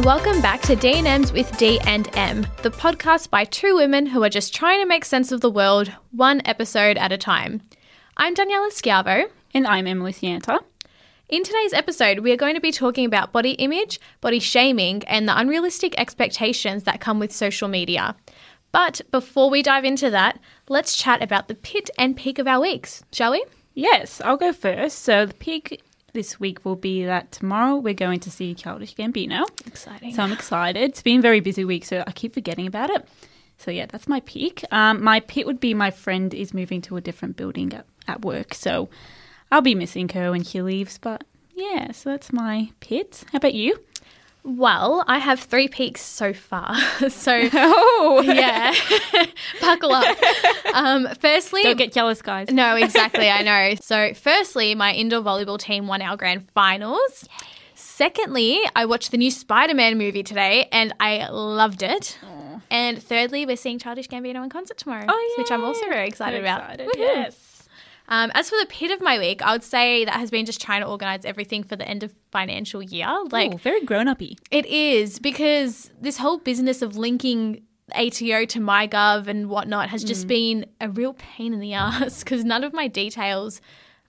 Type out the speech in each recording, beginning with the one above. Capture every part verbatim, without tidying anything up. and welcome back to D and M's with D and M, the podcast by two women who are just trying to make sense of the world, one episode at a time. I'm Daniela Schiavo. And I'm Emily Sianta. In today's episode, we are going to be talking about body image, body shaming, and the unrealistic expectations that come with social media. But before we dive into that, let's chat about the pit and peak of our weeks, shall we? Yes, I'll go first. So the peak this week will be that tomorrow we're going to see Childish Gambino. Exciting. So I'm excited. It's been a very busy week, so I keep forgetting about it. So yeah, that's my peak. Um, my pit would be my friend is moving to a different building at, at work, so I'll be missing her when she leaves, but yeah, so that's my pit. How about you? Well, I have three peaks so far, so oh. yeah, buckle up. Um, firstly... Don't get jealous, guys. No, exactly, I know. So firstly, my indoor volleyball team won our grand finals. Yay. Secondly, I watched the new Spider-Man movie today and I loved it. Aww. And thirdly, we're seeing Childish Gambino in concert tomorrow, oh, which I'm also very excited so about. Excited. Yes. Um, as for the pit of my week, I would say that has been just trying to organise everything for the end of financial year. Like, ooh, very grown-uppy. It is, because this whole business of linking A T O to MyGov and whatnot has just mm. been a real pain in the ass because none of my details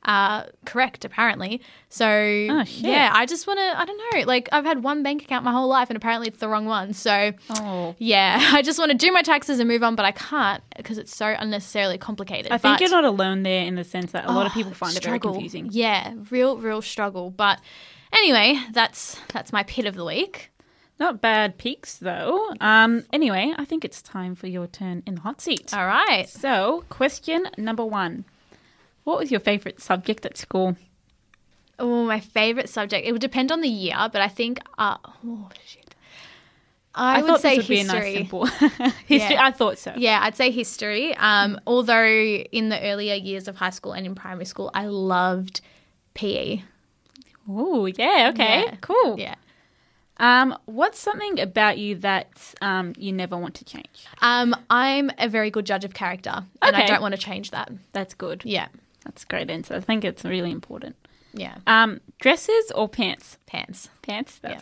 are correct apparently. So oh, shit. yeah, I just want to, I don't know, like I've had one bank account my whole life and apparently it's the wrong one. So oh. yeah, I just want to do my taxes and move on, but I can't because it's so unnecessarily complicated. I but, think you're not alone there in the sense that a oh, lot of people find struggle. it very confusing. Yeah, real, real struggle. But anyway, that's that's my pit of the week. Not bad peaks, though. Um, anyway, I think it's time for your turn in the hot seat. All right. So question number one. What was your favourite subject at school? Oh, my favourite subject. It would depend on the year, but I think uh, oh shit, I, I would thought say this would history. Be a nice simple history. Yeah. I thought so. Yeah, I'd say history. Um, although in the earlier years of high school and in primary school, I loved P E. Oh yeah, okay, yeah. Cool. Yeah. Um, what's something about you that um, you never want to change? Um, I'm a very good judge of character, and okay. I don't want to change that. That's good. Yeah. That's a great answer. I think it's really important. Yeah. Um, dresses or pants? Pants. Pants. That's yeah.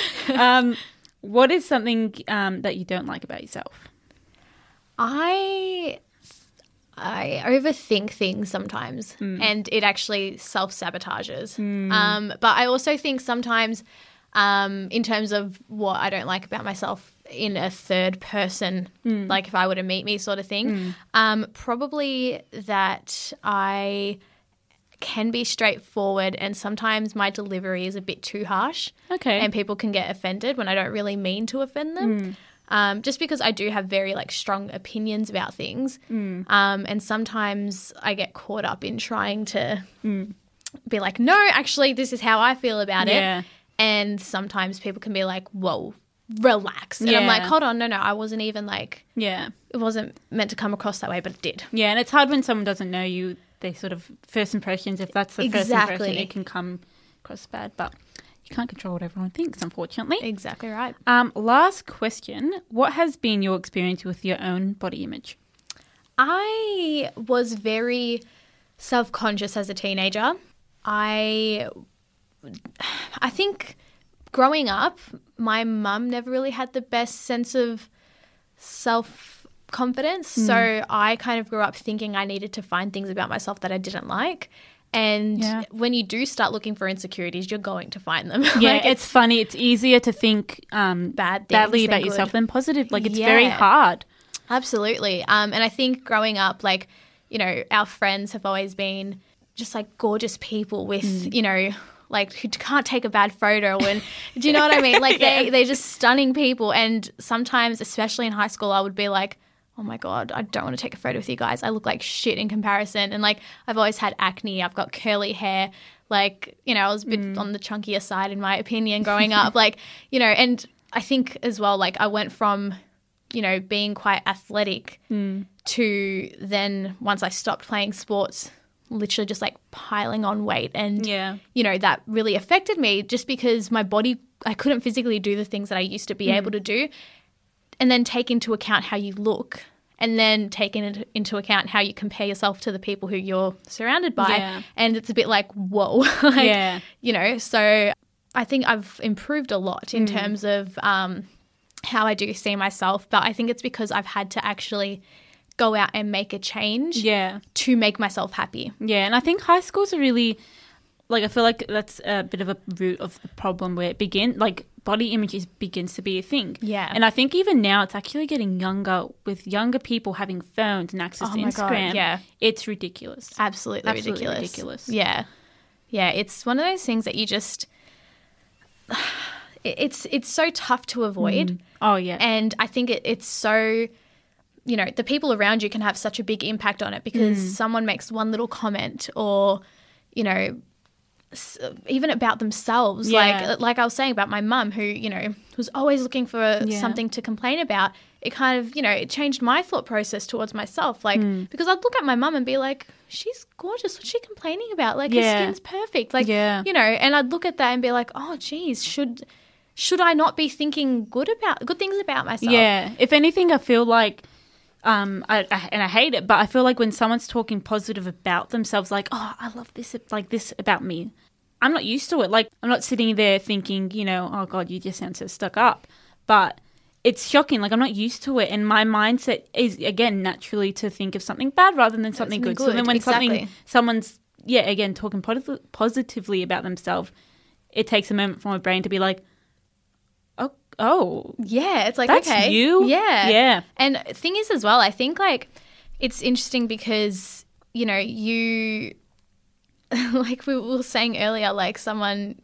quick. um, what is something um, that you don't like about yourself? I I overthink things sometimes, mm. and it actually self-sabotages. Mm. Um, but I also think sometimes um, in terms of what I don't like about myself, in a third person, mm. like if I were to meet me sort of thing, mm. um, probably that I can be straightforward and sometimes my delivery is a bit too harsh. Okay. And people can get offended when I don't really mean to offend them. Mm. Um, just because I do have very like strong opinions about things. Mm. Um, and sometimes I get caught up in trying to mm. be like, no, actually this is how I feel about yeah. it. And sometimes people can be like, whoa, relax. And yeah. I'm like, hold on, no, no, I wasn't even like, yeah, it wasn't meant to come across that way, but it did. Yeah, and it's hard when someone doesn't know you, they sort of first impressions, if that's the exactly. first impression, it can come across bad, but you can't control what everyone thinks, unfortunately. Exactly right. Um, last question, what has been your experience with your own body image? I was very self-conscious as a teenager. I, I think... Growing up, my mum never really had the best sense of self-confidence, mm. so I kind of grew up thinking I needed to find things about myself that I didn't like. And yeah. when you do start looking for insecurities, you're going to find them. Yeah, like it's, it's funny. It's easier to think um, bad badly about yourself than positive. Like it's yeah. very hard. Absolutely. Um, and I think growing up, like, you know, our friends have always been just like gorgeous people with, mm. you know, like who can't take a bad photo and do you know what I mean? Like they, yeah. they're just stunning people. And sometimes, especially in high school, I would be like, oh my God, I don't want to take a photo with you guys. I look like shit in comparison. And like I've always had acne. I've got curly hair. Like, you know, I was a bit mm. on the chunkier side in my opinion growing up. Like, you know, and I think as well, like I went from, you know, being quite athletic mm. to then once I stopped playing sports, literally just like piling on weight and, yeah. you know, that really affected me just because my body, I couldn't physically do the things that I used to be mm. able to do. And then take into account how you look and then take in, into account how you compare yourself to the people who you're surrounded by. Yeah. And it's a bit like, whoa. like, yeah. You know, so I think I've improved a lot in mm. terms of um, how I do see myself, but I think it's because I've had to actually go out and make a change yeah. to make myself happy. Yeah, and I think high school's a really, like, I feel like that's a bit of a root of the problem where it begins, like, body image is, begins to be a thing. Yeah. And I think even now it's actually getting younger with younger people having phones and access oh to Instagram. God, yeah. It's ridiculous. Absolutely, Absolutely ridiculous. ridiculous. Yeah. Yeah, it's one of those things that you just – it's it's so tough to avoid. Mm. Oh, yeah. And I think it, it's so – you know, the people around you can have such a big impact on it because mm. someone makes one little comment or, you know, even about themselves. Yeah. Like like I was saying about my mum who, you know, was always looking for yeah. something to complain about. It kind of, you know, it changed my thought process towards myself. Like mm. because I'd look at my mum and be like, she's gorgeous. What's she complaining about? Like yeah. her skin's perfect. Like, yeah. you know, and I'd look at that and be like, oh, geez, should should I not be thinking good about good things about myself? Yeah. If anything, I feel like – Um, I, I, and I hate it, but I feel like when someone's talking positive about themselves, like, oh, I love this, like this about me, I'm not used to it. Like, I'm not sitting there thinking, you know, oh God, you just sound so stuck up. But it's shocking. Like, I'm not used to it, and my mindset is again naturally to think of something bad rather than something, something good. good. So then when exactly. something, someone's, yeah, again talking positive, positively about themselves, it takes a moment for my brain to be like, oh yeah, it's like, that's okay, you yeah yeah and thing is as well, I think like it's interesting because, you know, you like we were saying earlier, like someone,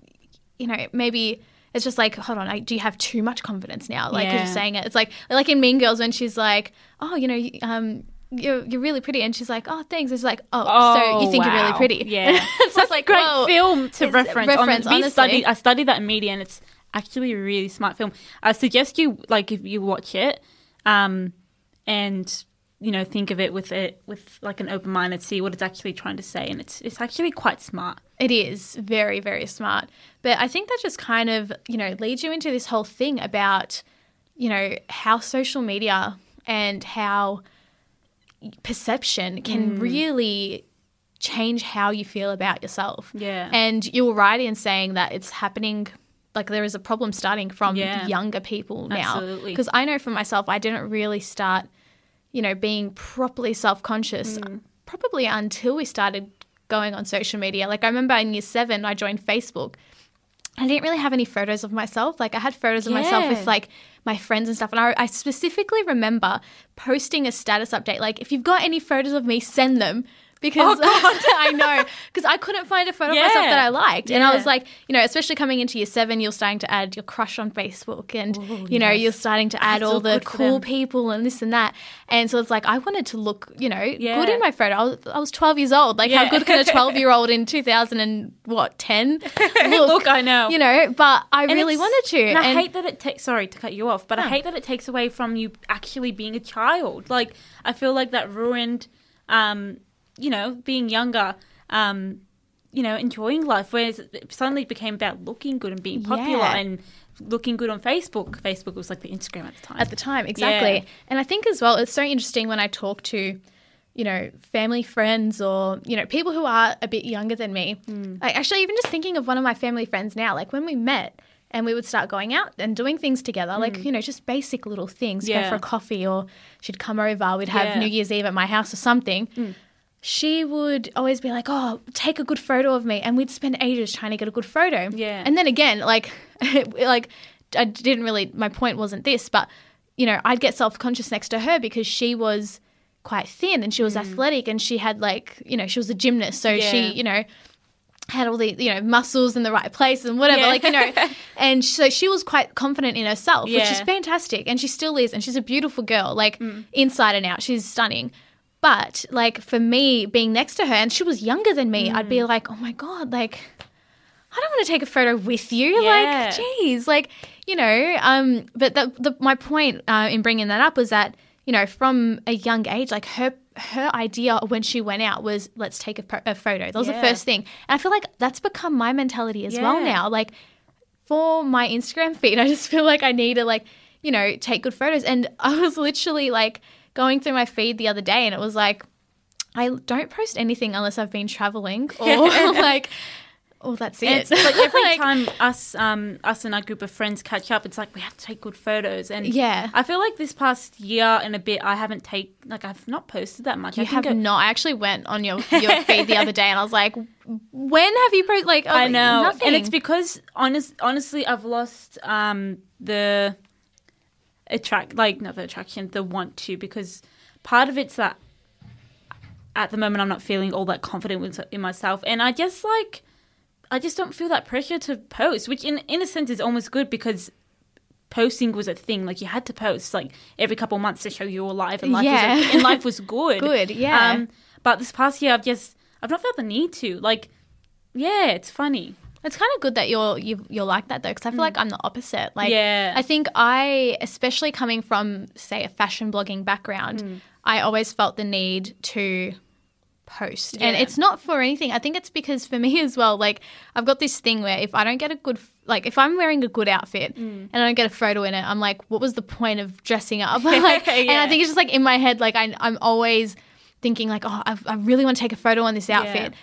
you know, maybe it's just like, hold on, like, do you have too much confidence now? Like yeah. you're just saying it. It's like like in Mean Girls when she's like, oh, you know, um You're, you're really pretty, and she's like, oh, thanks. It's like, oh, oh so you think wow. you're really pretty? Yeah, so that's it's like great whoa, film to reference. reference on, honestly, studied, I studied that in media, and it's actually a really smart film. I suggest you, like, if you watch it, um, and you know, think of it with it with like an open mind and see what it's actually trying to say. And it's it's actually quite smart. It is very very smart. But I think that just kind of, you know, leads you into this whole thing about, you know, how social media and how perception can mm. really change how you feel about yourself. Yeah. And you're right in saying that it's happening, like there is a problem starting from yeah. younger people now. Absolutely. Because I know for myself, I didn't really start, you know, being properly self-conscious mm. probably until we started going on social media. Like I remember in year seven, I joined Facebook. I didn't really have any photos of myself. Like I had photos of yeah. myself with like my friends and stuff. And I, I specifically remember posting a status update. Like, if you've got any photos of me, send them. Because oh, I know, because I couldn't find a photo yeah. of myself that I liked. Yeah. And I was like, you know, especially coming into year seven, you're starting to add your crush on Facebook and, ooh, you know, yes. you're starting to add That's all the cool people and this and that. And so it's like I wanted to look, you know, yeah. good in my photo. I was, I was twelve years old. Like yeah. how good can a twelve-year-old in two thousand and what, ten look? Look, I know. You know, but I and really wanted to. And, and I hate that it takes – sorry to cut you off, but no. I hate that it takes away from you actually being a child. Like I feel like that ruined um, – you know, being younger, um, you know, enjoying life, whereas it suddenly became about looking good and being popular yeah. and looking good on Facebook. Facebook was like the Instagram at the time. At the time, exactly. Yeah. And I think as well it's so interesting when I talk to, you know, family friends or, you know, people who are a bit younger than me. Mm. Like actually even just thinking of one of my family friends now, like when we met and we would start going out and doing things together, like, mm. you know, just basic little things, yeah. go for a coffee or she'd come over, we'd have yeah. New Year's Eve at my house or something. Mm. She would always be like, oh, take a good photo of me. And we'd spend ages trying to get a good photo. Yeah. And then again, like, like I didn't really, my point wasn't this, but, you know, I'd get self-conscious next to her because she was quite thin and she was mm. athletic and she had like, you know, she was a gymnast. So yeah. she, you know, had all the, you know, muscles in the right place and whatever, yeah. like, you know. And so she was quite confident in herself, yeah. which is fantastic. And she still is. And she's a beautiful girl, like mm. inside and out. She's stunning. But, like, for me, being next to her, and she was younger than me, mm. I'd be like, oh, my God, like, I don't want to take a photo with you. Yeah. Like, geez, like, you know. Um, but the, the, my point uh, in bringing that up was that, you know, from a young age, like, her her idea when she went out was let's take a, a photo. That was yeah. the first thing. And I feel like that's become my mentality as yeah. well now. Like, for my Instagram feed, I just feel like I need to, like, you know, take good photos. And I was literally, like, going through my feed the other day and it was like, I don't post anything unless I've been traveling or like oh, that's it. It's like every like, time us um, us and our group of friends catch up, it's like we have to take good photos. And yeah. I feel like this past year and a bit, I haven't take like I've not posted that much. You I have go- not. I actually went on your, your feed the other day and I was like, when have you posted? Like, oh, I know. Nothing. And it's because, honest, honestly, I've lost um, the attract, like not the attraction, the want to, because part of it's that at the moment I'm not feeling all that confident in myself. And I just like... I just don't feel that pressure to post, which in, in a sense is almost good because posting was a thing. Like you had to post like every couple of months to show you were alive and life, yeah. was, and life was good. Good, yeah. Um, but this past year I've just, I've not felt the need to. Like, yeah, it's funny. It's kind of good that you're you, you're like that though, because I feel mm. like I'm the opposite. Like, yeah. I think I, especially coming from, say, a fashion blogging background, mm. I always felt the need to... post yeah. and it's not for anything. I think it's because for me as well, like I've got this thing where if I don't get a good, like if I'm wearing a good outfit mm. and I don't get a photo in it, I'm like, what was the point of dressing up? Like, yeah. And I think it's just like in my head, like I, I'm always thinking like, oh, I, I really want to take a photo on this outfit. Yeah.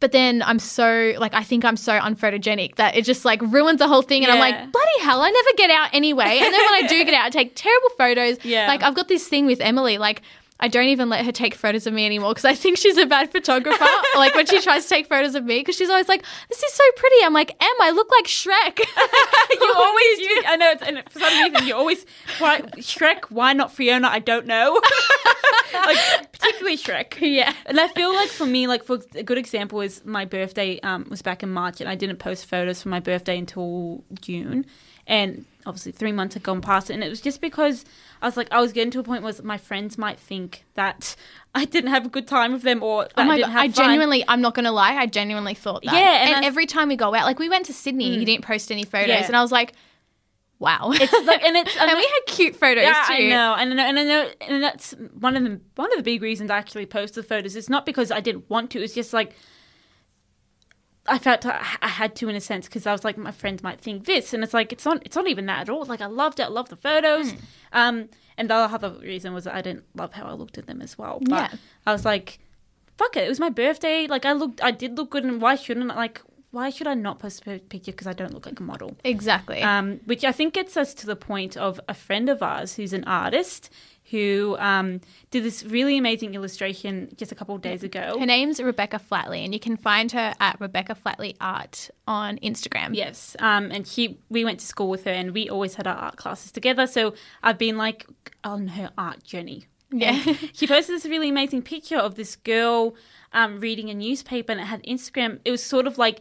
But then I'm so, like, I think I'm so unphotogenic that it just, like, ruins the whole thing. And yeah. I'm like, bloody hell, I never get out anyway. And then when I do get out, I take terrible photos. Yeah. Like, I've got this thing with Emily, like, I don't even let her take photos of me anymore because I think she's a bad photographer. Like when she tries to take photos of me, because she's always like, "This is so pretty." I'm like, "Em, I look like Shrek." You always do. I know. It's, and for some reason, you always why, Shrek. Why not Fiona? I don't know. Like particularly Shrek. Yeah. And I feel like for me, like for a good example is my birthday um, was back in March, and I didn't post photos for my birthday until June, and. Obviously three months had gone past it, and it was just because I was like I was getting to a point where my friends might think that I didn't have a good time with them or that oh my I didn't God, have I fun. genuinely, I'm not going to lie, I genuinely thought that. Yeah. And, and every time we go out, like we went to Sydney, mm. you didn't post any photos yeah. and I was like, wow. It's like, and it's, I mean, and we had cute photos yeah, too. I know, and I know, and I know, and that's one of the, one of the big reasons I actually posted photos. It's not because I didn't want to, it's just like, I felt I had to in a sense because I was like, my friends might think this. And it's like, it's not it's not even that at all. Like, I loved it. I loved the photos. Mm. Um, and the other reason was that I didn't love how I looked at them as well. But yeah. I was like, fuck it. It was my birthday. Like, I looked, I did look good. And why shouldn't I? Like, why should I not post a picture because I don't look like a model? Exactly. Um, which I think gets us to the point of a friend of ours who's an artist who um, did this really amazing illustration just a couple of days ago. Her name's Rebecca Flatley, and you can find her at Rebecca Flatley Art on Instagram. Yes, um, and she we went to school with her, and we always had our art classes together, so I've been, like, on her art journey. Yeah. She posted this really amazing picture of this girl um, reading a newspaper, and it had Instagram. It was sort of like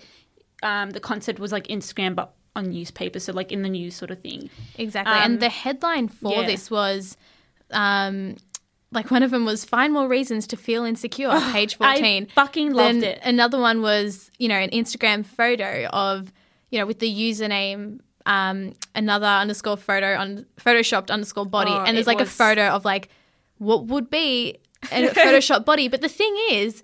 um, the concept was, like, Instagram but on newspaper, so, like, in the news sort of thing. Exactly, um, and the headline for yeah. this was... Um, like one of them was "Find more reasons to feel insecure." Oh, page fourteen. I fucking loved then it. Another one was, you know, an Instagram photo of, you know, with the username um, another underscore photo on photoshopped underscore body, oh, and there's like was... a photo of like what would be a photoshopped body. But the thing is,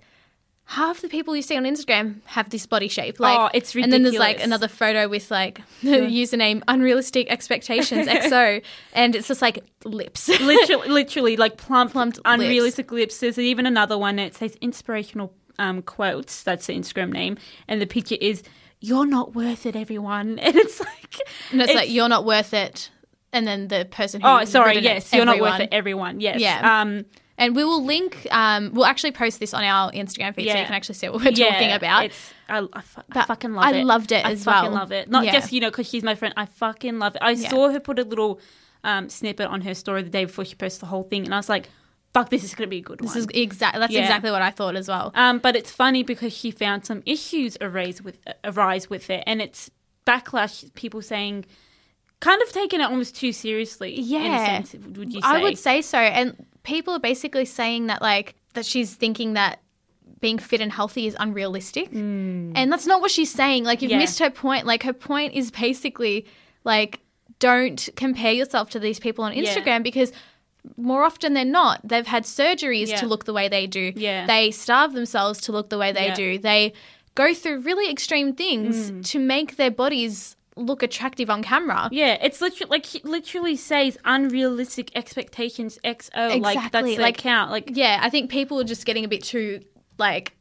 half the people you see on Instagram have this body shape. Like, oh, it's ridiculous. And then there's, like, another photo with, like, the username unrealistic expectations, X O, and it's just, like, lips. Literally, literally like, plump, plumped unrealistic lips. lips. There's even another one that says inspirational um, quotes. That's the Instagram name. And the picture is, "You're not worth it, everyone." And it's, like... And it's, it's like, "You're not worth it." And then the person who... Oh, sorry, yes. "You're everyone. Not worth it, everyone." Yes. Yeah. Um, And we will link um, – we'll actually post this on our Instagram feed yeah. so you can actually see what we're yeah. talking about. It's, I, I, fu- I fucking love I it. I loved it I as well. I fucking love it. Not yeah. just, you know, because she's my friend. I fucking love it. I yeah. saw her put a little um, snippet on her story the day before she posted the whole thing, and I was like, fuck, this is going to be a good this one. Is exa- that's yeah. exactly what I thought as well. Um, but it's funny because she found some issues arise with, arise with it, and it's backlash, people saying – kind of taking it almost too seriously. Yeah. In a sense, would you say? I would say so. And people are basically saying that, like, that she's thinking that being fit and healthy is unrealistic. Mm. And that's not what she's saying. Like, you've yeah. missed her point. Like, her point is basically, like, don't compare yourself to these people on Instagram yeah. because more often than not, they've had surgeries yeah. to look the way they do. Yeah. They starve themselves to look the way they yeah. do. They go through really extreme things mm. to make their bodies look attractive on camera. Yeah, it's literally like he literally says unrealistic expectations, X O. Exactly. Like that's the like, count. Like, yeah, I think people are just getting a bit too like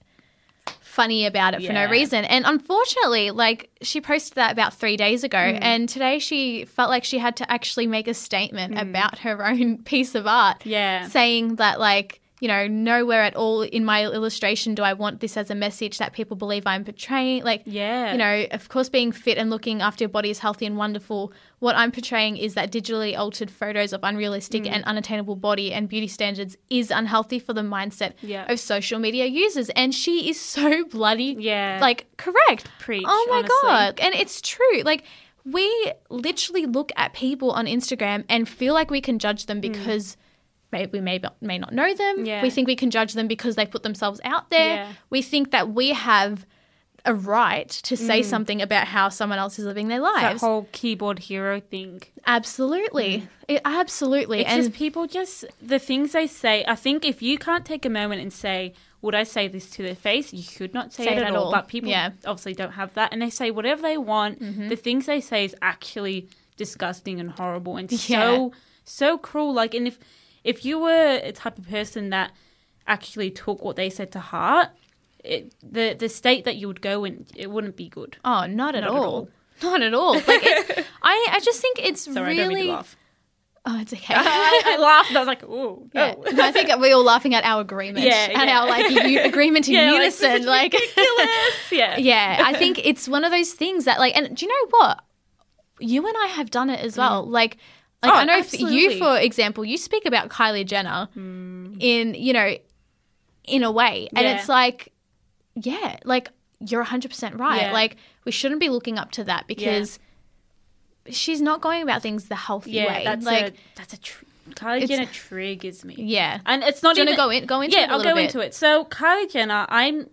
funny about it yeah. for no reason. And unfortunately, like, she posted that about three days ago mm. and today she felt like she had to actually make a statement mm. about her own piece of art yeah. saying that, like, you know, nowhere at all in my illustration do I want this as a message that people believe I'm portraying. Like, yeah. you know, of course being fit and looking after your body is healthy and wonderful. What I'm portraying is that digitally altered photos of unrealistic mm. and unattainable body and beauty standards is unhealthy for the mindset yeah. of social media users. And she is so bloody, yeah. like, correct. Preach, oh, my honestly. God. And it's true. Like, we literally look at people on Instagram and feel like we can judge them because mm. – Maybe we may, may not know them. Yeah. We think we can judge them because they put themselves out there. Yeah. We think that we have a right to say mm. something about how someone else is living their lives. It's that whole keyboard hero thing. Absolutely. Mm. It, absolutely. It's and just people just – the things they say, I think if you can't take a moment and say, would I say this to their face, you should not say, say it, it at all. all. But people yeah. obviously don't have that, and they say whatever they want. Mm-hmm. The things they say is actually disgusting and horrible and yeah. so, so cruel. Like, and if – If you were a type of person that actually took what they said to heart, it, the the state that you would go in, it wouldn't be good. Oh, not at, not all. at all. Not at all. Like, it's, I, I just think it's Sorry, really... Sorry, I don't mean to laugh. Oh, it's okay. I, I laughed and I was like, ooh. Yeah. Oh. I think we were laughing at our agreement. Yeah, at yeah. our, like, u- agreement in yeah, unison. Like, like yeah. Yeah, I think it's one of those things that, like... And do you know what? You and I have done it as well. Mm. Like... Like, oh, I know for you, for example, you speak about Kylie Jenner mm. in, you know, in a way. Yeah. And it's like, yeah, like, you're one hundred percent right. Yeah. Like, we shouldn't be looking up to that because yeah. she's not going about things the healthy yeah, way. That's like a, that's a tr- Kylie Jenner triggers me. Yeah. And it's not Do you even... going to go into yeah, it a I'll little bit? Yeah, I'll go into it. So Kylie Jenner, I'm,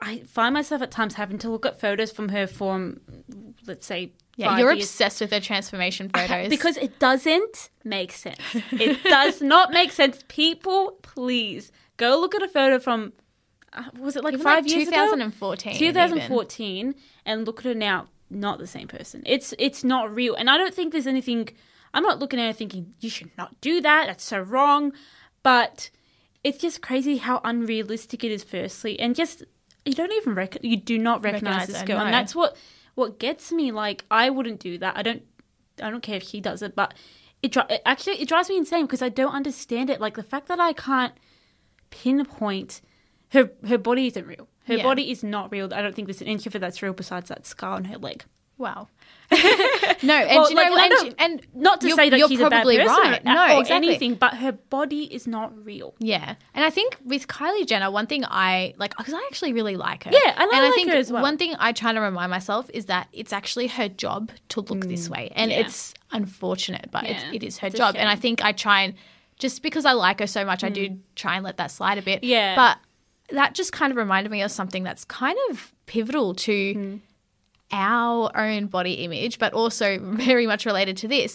I find myself at times having to look at photos from her from, let's say, Yeah, you're years. obsessed with her transformation photos. Because it doesn't make sense. It does not make sense. People, please go look at a photo from, uh, was it like even five like years twenty fourteen ago? twenty fourteen. twenty fourteen, and look at her now. Not the same person. It's it's not real. And I don't think there's anything, I'm not looking at her thinking, you should not do that. That's so wrong. But it's just crazy how unrealistic it is, firstly. And just, you don't even, rec- you do not recognize, recognize this girl. Her, no. And that's what... What gets me, like, I wouldn't do that. I don't I don't care if she does it, but it, it actually it drives me insane because I don't understand it. Like, the fact that I can't pinpoint her her body isn't real. Her yeah. body is not real. I don't think there's an inch of it that's real besides that scar on her leg. Wow. no, and well, you like, know, and, and not to say that she's a bad person right. or, no, or exactly. anything, but her body is not real. Yeah, and I think with Kylie Jenner, one thing I like because I actually really like her. Yeah, I like, and I like think her as well. One thing I try to remind myself is that it's actually her job to look mm. this way, and yeah. it's unfortunate, but yeah. it's, it is her it's job. And I think I try and just because I like her so much, mm. I do try and let that slide a bit. Yeah, but that just kind of reminded me of something that's kind of pivotal to. Mm. our own body image, but also very much related to this.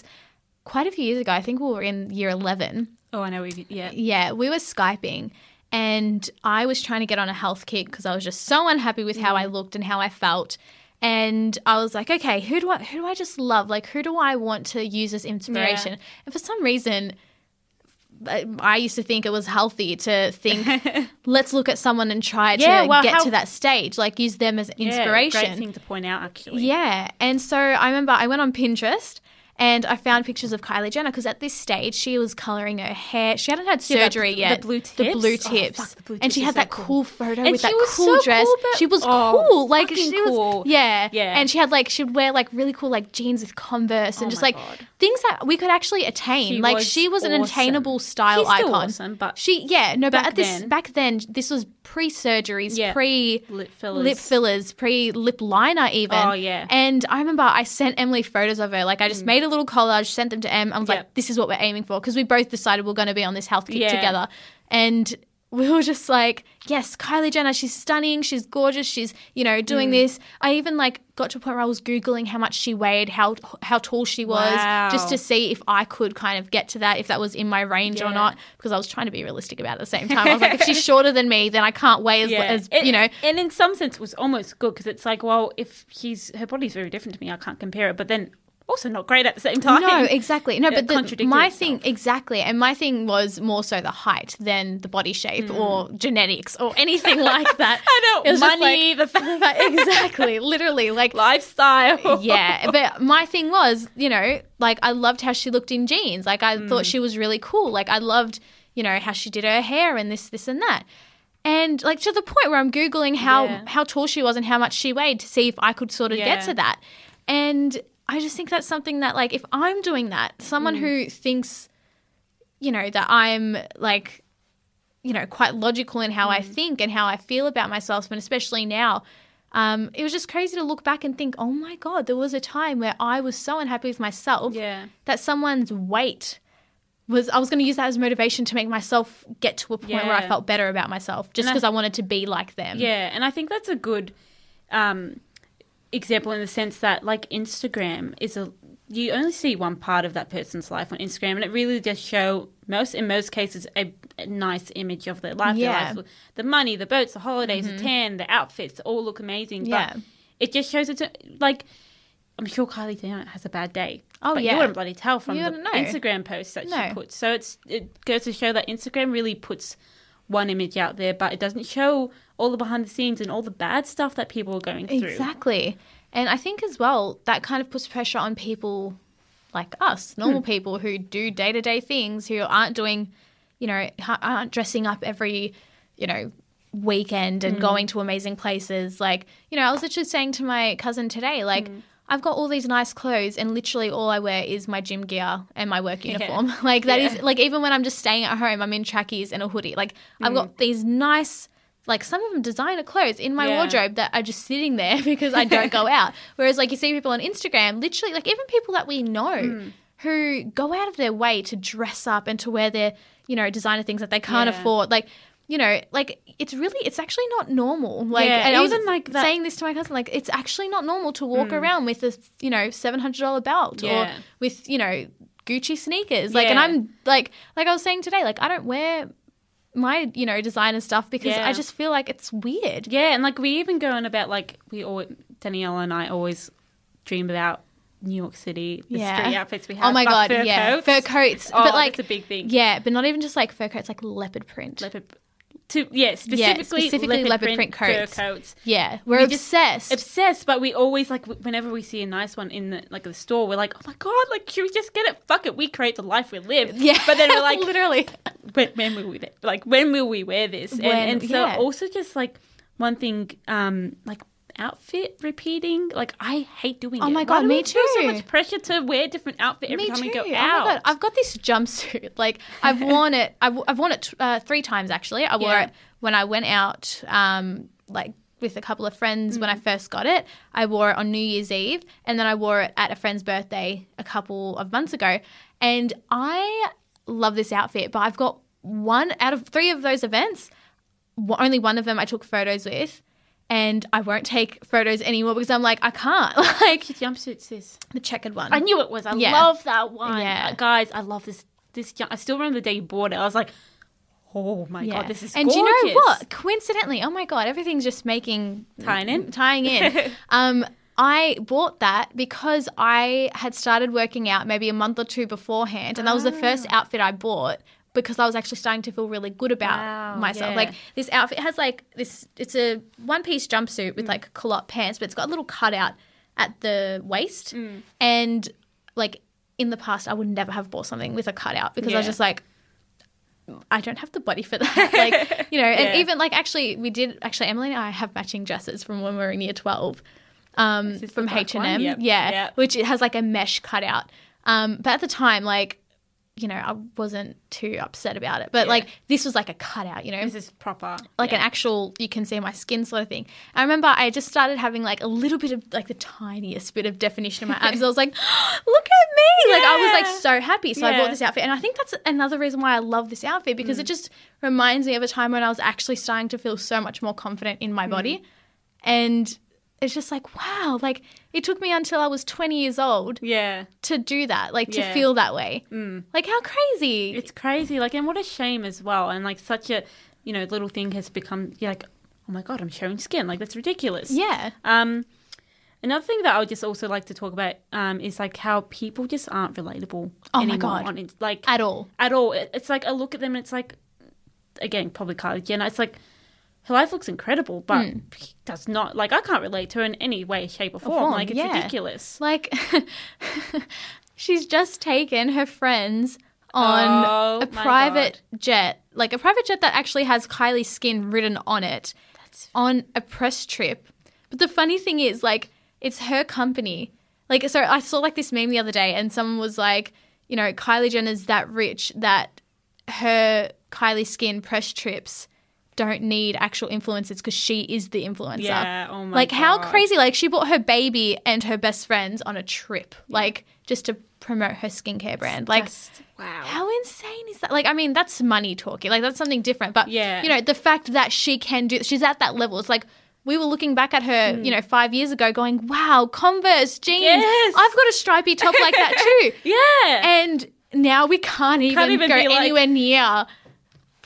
Quite a few years ago, I think we were in year eleven. Oh, I know. We've, yeah. Yeah. We were Skyping and I was trying to get on a health kick because I was just so unhappy with how mm. I looked and how I felt. And I was like, okay, who do I, who do I just love? Like, who do I want to use as inspiration? Yeah. And for some reason, I used to think it was healthy to think, let's look at someone and try to yeah, well, get how... to that stage, like use them as inspiration. Yeah, great thing to point out, actually. Yeah. And so I remember I went on Pinterest and I found pictures of Kylie Jenner because at this stage she was colouring her hair. She hadn't had yeah, surgery the, yet. The blue tips. The blue tips. Oh, fuck, the blue tips and she had so that cool, cool photo and with that cool so dress. Cool, but... She was oh, cool. Like she cool. was. Yeah. yeah. And she had like, she'd wear like really cool like jeans with Converse and oh just like God. things that we could actually attain. She like was she was awesome. an attainable style She's icon. Still awesome, but she, yeah, no, but at this, then, back then, this was pre-surgeries, yeah. pre-lip fillers, lip fillers pre-lip liner even. Oh, yeah. And I remember I sent Emily photos of her. Like I just mm. made a little collage, sent them to Em. I was yep. like, this is what we're aiming for because we both decided we're going to be on this health kick yeah. together. And we were just like, yes, Kylie Jenner, she's stunning, she's gorgeous, she's, you know, doing mm. this. I even like got to a point where I was Googling how much she weighed, how how tall she was wow. just to see if I could kind of get to that, if that was in my range yeah. or not, because I was trying to be realistic about it at the same time. I was like, if she's shorter than me, then I can't weigh as, yeah. as it, you know. And in some sense it was almost good because it's like, well, if she's her body's very different to me, I can't compare it. But then also not great at the same time. No, exactly. No, but the, my itself. thing, exactly. And my thing was more so the height than the body shape mm. or genetics or anything like that. I know. It was money, just like, the fact that, exactly, literally. Like lifestyle. Yeah. But my thing was, you know, like I loved how she looked in jeans. Like I mm. thought she was really cool. Like I loved, you know, how she did her hair and this, this and that. And like to the point where I'm Googling how, yeah. how tall she was and how much she weighed to see if I could sort of yeah. get to that. And I just think that's something that, like, if I'm doing that, someone mm. who thinks, you know, that I'm, like, you know, quite logical in how mm. I think and how I feel about myself, but especially now, um, it was just crazy to look back and think, oh, my God, there was a time where I was so unhappy with myself yeah. that someone's weight was – I was going to use that as motivation to make myself get to a point yeah. where I felt better about myself just because I, I wanted to be like them. Yeah, and I think that's a good um, – example in the sense that, like, Instagram is a you only see one part of that person's life on Instagram, and it really does show most in most cases a, a nice image of their life, yeah. their life, the money, the boats, the holidays, mm-hmm. the tan, the outfits, all look amazing. Yeah. But it just shows it's a, like I'm sure Kylie Jenner has a bad day. Oh but yeah, you wouldn't bloody tell from you the Instagram posts that no. she puts. So it's it goes to show that Instagram really puts one image out there, but it doesn't show all the behind the scenes and all the bad stuff that people are going through. Exactly. And I think as well that kind of puts pressure on people like us, normal hmm. people who do day-to-day things, who aren't doing, you know, aren't dressing up every, you know, weekend and hmm. going to amazing places. Like, you know, I was literally saying to my cousin today, like, hmm. I've got all these nice clothes and literally all I wear is my gym gear and my work uniform. Yeah. Like that yeah. is like even when I'm just staying at home, I'm in trackies and a hoodie. Like mm. I've got these nice, like some of them designer clothes in my yeah. wardrobe that are just sitting there because I don't go out. Whereas like you see people on Instagram, literally like even people that we know mm. who go out of their way to dress up and to wear their, you know, designer things that they can't yeah. afford. Like, you know, like it's really, it's actually not normal. Like, yeah, and I was even like that, saying this to my cousin, like it's actually not normal to walk mm. around with a, you know, seven hundred dollars belt yeah. or with, you know, Gucci sneakers. Like, yeah. and I'm like, like I was saying today, like I don't wear my, you know, designer stuff because yeah. I just feel like it's weird. Yeah. And like we even go on about like we all, Daniela and I always dream about New York City, the yeah. street outfits we have. Oh, my God, fur yeah. coats. Fur coats. Oh, but like, that's a big thing. Yeah, but not even just like fur coats, like leopard print. Leopard print. To, yeah, specifically, yeah, specifically leopard, leopard print, print coats. Fur coats. Yeah, we're, we're obsessed. Obsessed, but we always, like, whenever we see a nice one in, the, like, the store, we're like, oh, my God, like, should we just get it? Fuck it. We create the life we live. Yeah. But then we're like, literally, when, when will we, like, when will we wear this? When, and, and so yeah. also just, like, one thing, um, like, outfit repeating, like I hate doing oh it. Oh my God, me too. So much pressure to wear different outfit every me time we go out. Oh my God, I've got this jumpsuit. Like I've worn it. I've, I've worn it uh, three times actually. I yeah. wore it when I went out, um, like with a couple of friends mm. when I first got it. I wore it on New Year's Eve, and then I wore it at a friend's birthday a couple of months ago. And I love this outfit, but I've got one out of three of those events. Only one of them I took photos with. And I won't take photos anymore because I'm like, I can't. Like the jumpsuit, sis. The checkered one. I knew it was. I yeah. love that one. Yeah. Uh, guys, I love this. This jump- I still remember the day you bought it. I was like, oh, my yeah. God, this is and gorgeous. And do you know what? Coincidentally, oh, my God, everything's just making – Tying in. Tying in. um, I bought that because I had started working out maybe a month or two beforehand, and that was oh. the first outfit I bought because I was actually starting to feel really good about wow, myself. Yeah. Like this outfit has like this, it's a one-piece jumpsuit with mm. like culotte pants, but it's got a little cutout at the waist. Mm. And like in the past I would never have bought something with a cutout because yeah. I was just like, I don't have the body for that. Like, you know, yeah. and even like actually we did, actually Emily and I have matching dresses from when we were in year twelve um, from H and M. Yep. Yeah, yep. Which it has like a mesh cutout. Um, but at the time like, you know, I wasn't too upset about it. But, yeah. like, this was like a cutout, you know. This is proper. Like yeah. an actual you can see my skin sort of thing. I remember I just started having, like, a little bit of, like, the tiniest bit of definition in my abs. I was like, oh, look at me. Yeah. Like, I was, like, so happy. So yeah. I bought this outfit. And I think that's another reason why I love this outfit because mm. it just reminds me of a time when I was actually starting to feel so much more confident in my mm. body. And it's just like, wow, like, it took me until I was twenty years old yeah. to do that, like, to yeah. feel that way. Mm. Like, how crazy. It's crazy. Like, and what a shame as well. And, like, such a, you know, little thing has become, you're like, oh, my God, I'm showing skin. Like, that's ridiculous. Yeah. Um, Another thing that I would just also like to talk about um, is like how people just aren't relatable. Oh my God. On it. Like, at all. At all. It's like I look at them and it's like, again, probably Kylie Jenner. It's like her life looks incredible, but mm. does not, like, I can't relate to her in any way, shape or form. Or form like, it's yeah. ridiculous. Like, she's just taken her friends on oh, a private God. jet, like a private jet that actually has Kylie's skin written on it, That's... on a press trip. But the funny thing is, like, it's her company. Like, so I saw, like, this meme the other day and someone was like, you know, Kylie Jenner's that rich that her Kylie Skin press trips don't need actual influencers because she is the influencer. Yeah, oh my Like, God. How crazy. Like, she bought her baby and her best friends on a trip, yeah. like, just to promote her skincare brand. It's like, just, wow. How insane is that? Like, I mean, that's money talking. Like, that's something different. But, yeah. you know, the fact that she can do – she's at that level. It's like – we were looking back at her, mm. you know, five years ago going, wow, Converse, jeans. Yes. I've got a stripy top like that too. yeah. And now we can't even, can't even go anywhere like, near.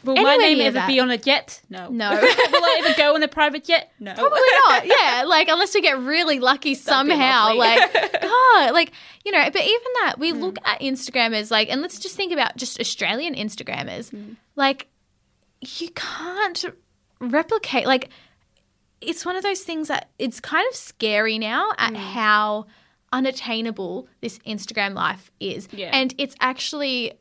Will anywhere my name near ever that. be on a jet? No. No. Will I ever go on a private jet? No. Probably not. Yeah. Like, unless we get really lucky That'd somehow. Like, God, like, you know, but even that, we mm. look at Instagrammers, like, and let's just think about just Australian Instagrammers. Mm. Like, you can't replicate, like, it's one of those things that it's kind of scary now at mm. how unattainable this Instagram life is. Yeah. And it's actually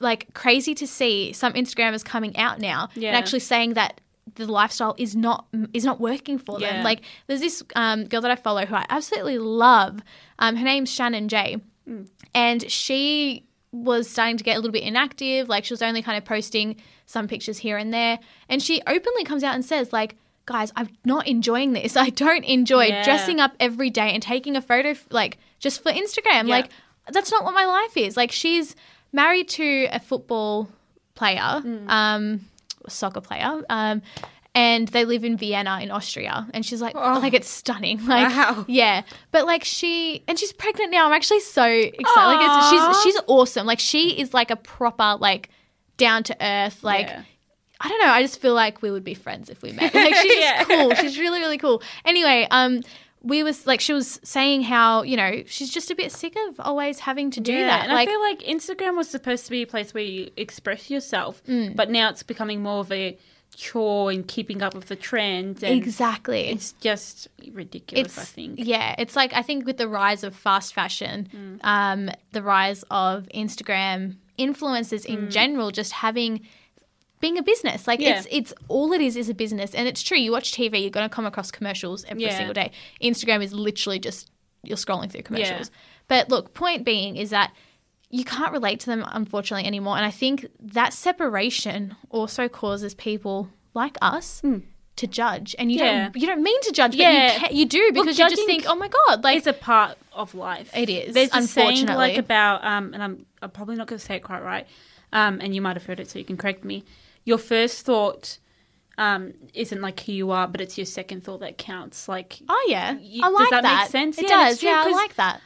like crazy to see some Instagrammers coming out now yeah. and actually saying that the lifestyle is not is not working for yeah. them. Like there's this um, girl that I follow who I absolutely love. Um, her name's Shannon J. Mm. And she was starting to get a little bit inactive. Like she was only kind of posting some pictures here and there. And she openly comes out and says like, guys, I'm not enjoying this. I don't enjoy yeah. dressing up every day and taking a photo, like, just for Instagram. Yeah. Like, that's not what my life is. Like, she's married to a football player, mm. um, soccer player, um, and they live in Vienna in Austria. And she's like, oh. like, it's stunning. Like, wow. Yeah. But, like, she – and she's pregnant now. I'm actually so excited. Like, it's, she's, she's awesome. Like, she is, like, a proper, like, down-to-earth, like yeah. – I don't know. I just feel like we would be friends if we met. Like she's yeah. cool. She's really, really cool. Anyway, um, we was like she was saying how you know she's just a bit sick of always having to do yeah, that. And like, I feel like Instagram was supposed to be a place where you express yourself, mm. but now it's becoming more of a chore and keeping up with the trends. And exactly. It's just ridiculous. It's, I think. Yeah, it's like I think with the rise of fast fashion, mm. um, the rise of Instagram influencers in mm. general, just having. Being a business, like yeah. it's it's all it is is a business, and it's true. You watch T V, you're going to come across commercials every yeah. single day. Instagram is literally just you're scrolling through commercials. Yeah. But look, point being is that you can't relate to them unfortunately anymore, and I think that separation also causes people like us mm. to judge. And you yeah. don't you don't mean to judge, but yeah. you, can, you do because well, you just think, oh my God, like it's a part of life. It is. There's unfortunately a saying, like about um, and I'm I'm probably not going to say it quite right, um, and you might have heard it, so you can correct me. Your first thought um, isn't like who you are, but it's your second thought that counts. Like, oh yeah, you, I like does that. That make sense? It yeah, does. Yeah, I like that.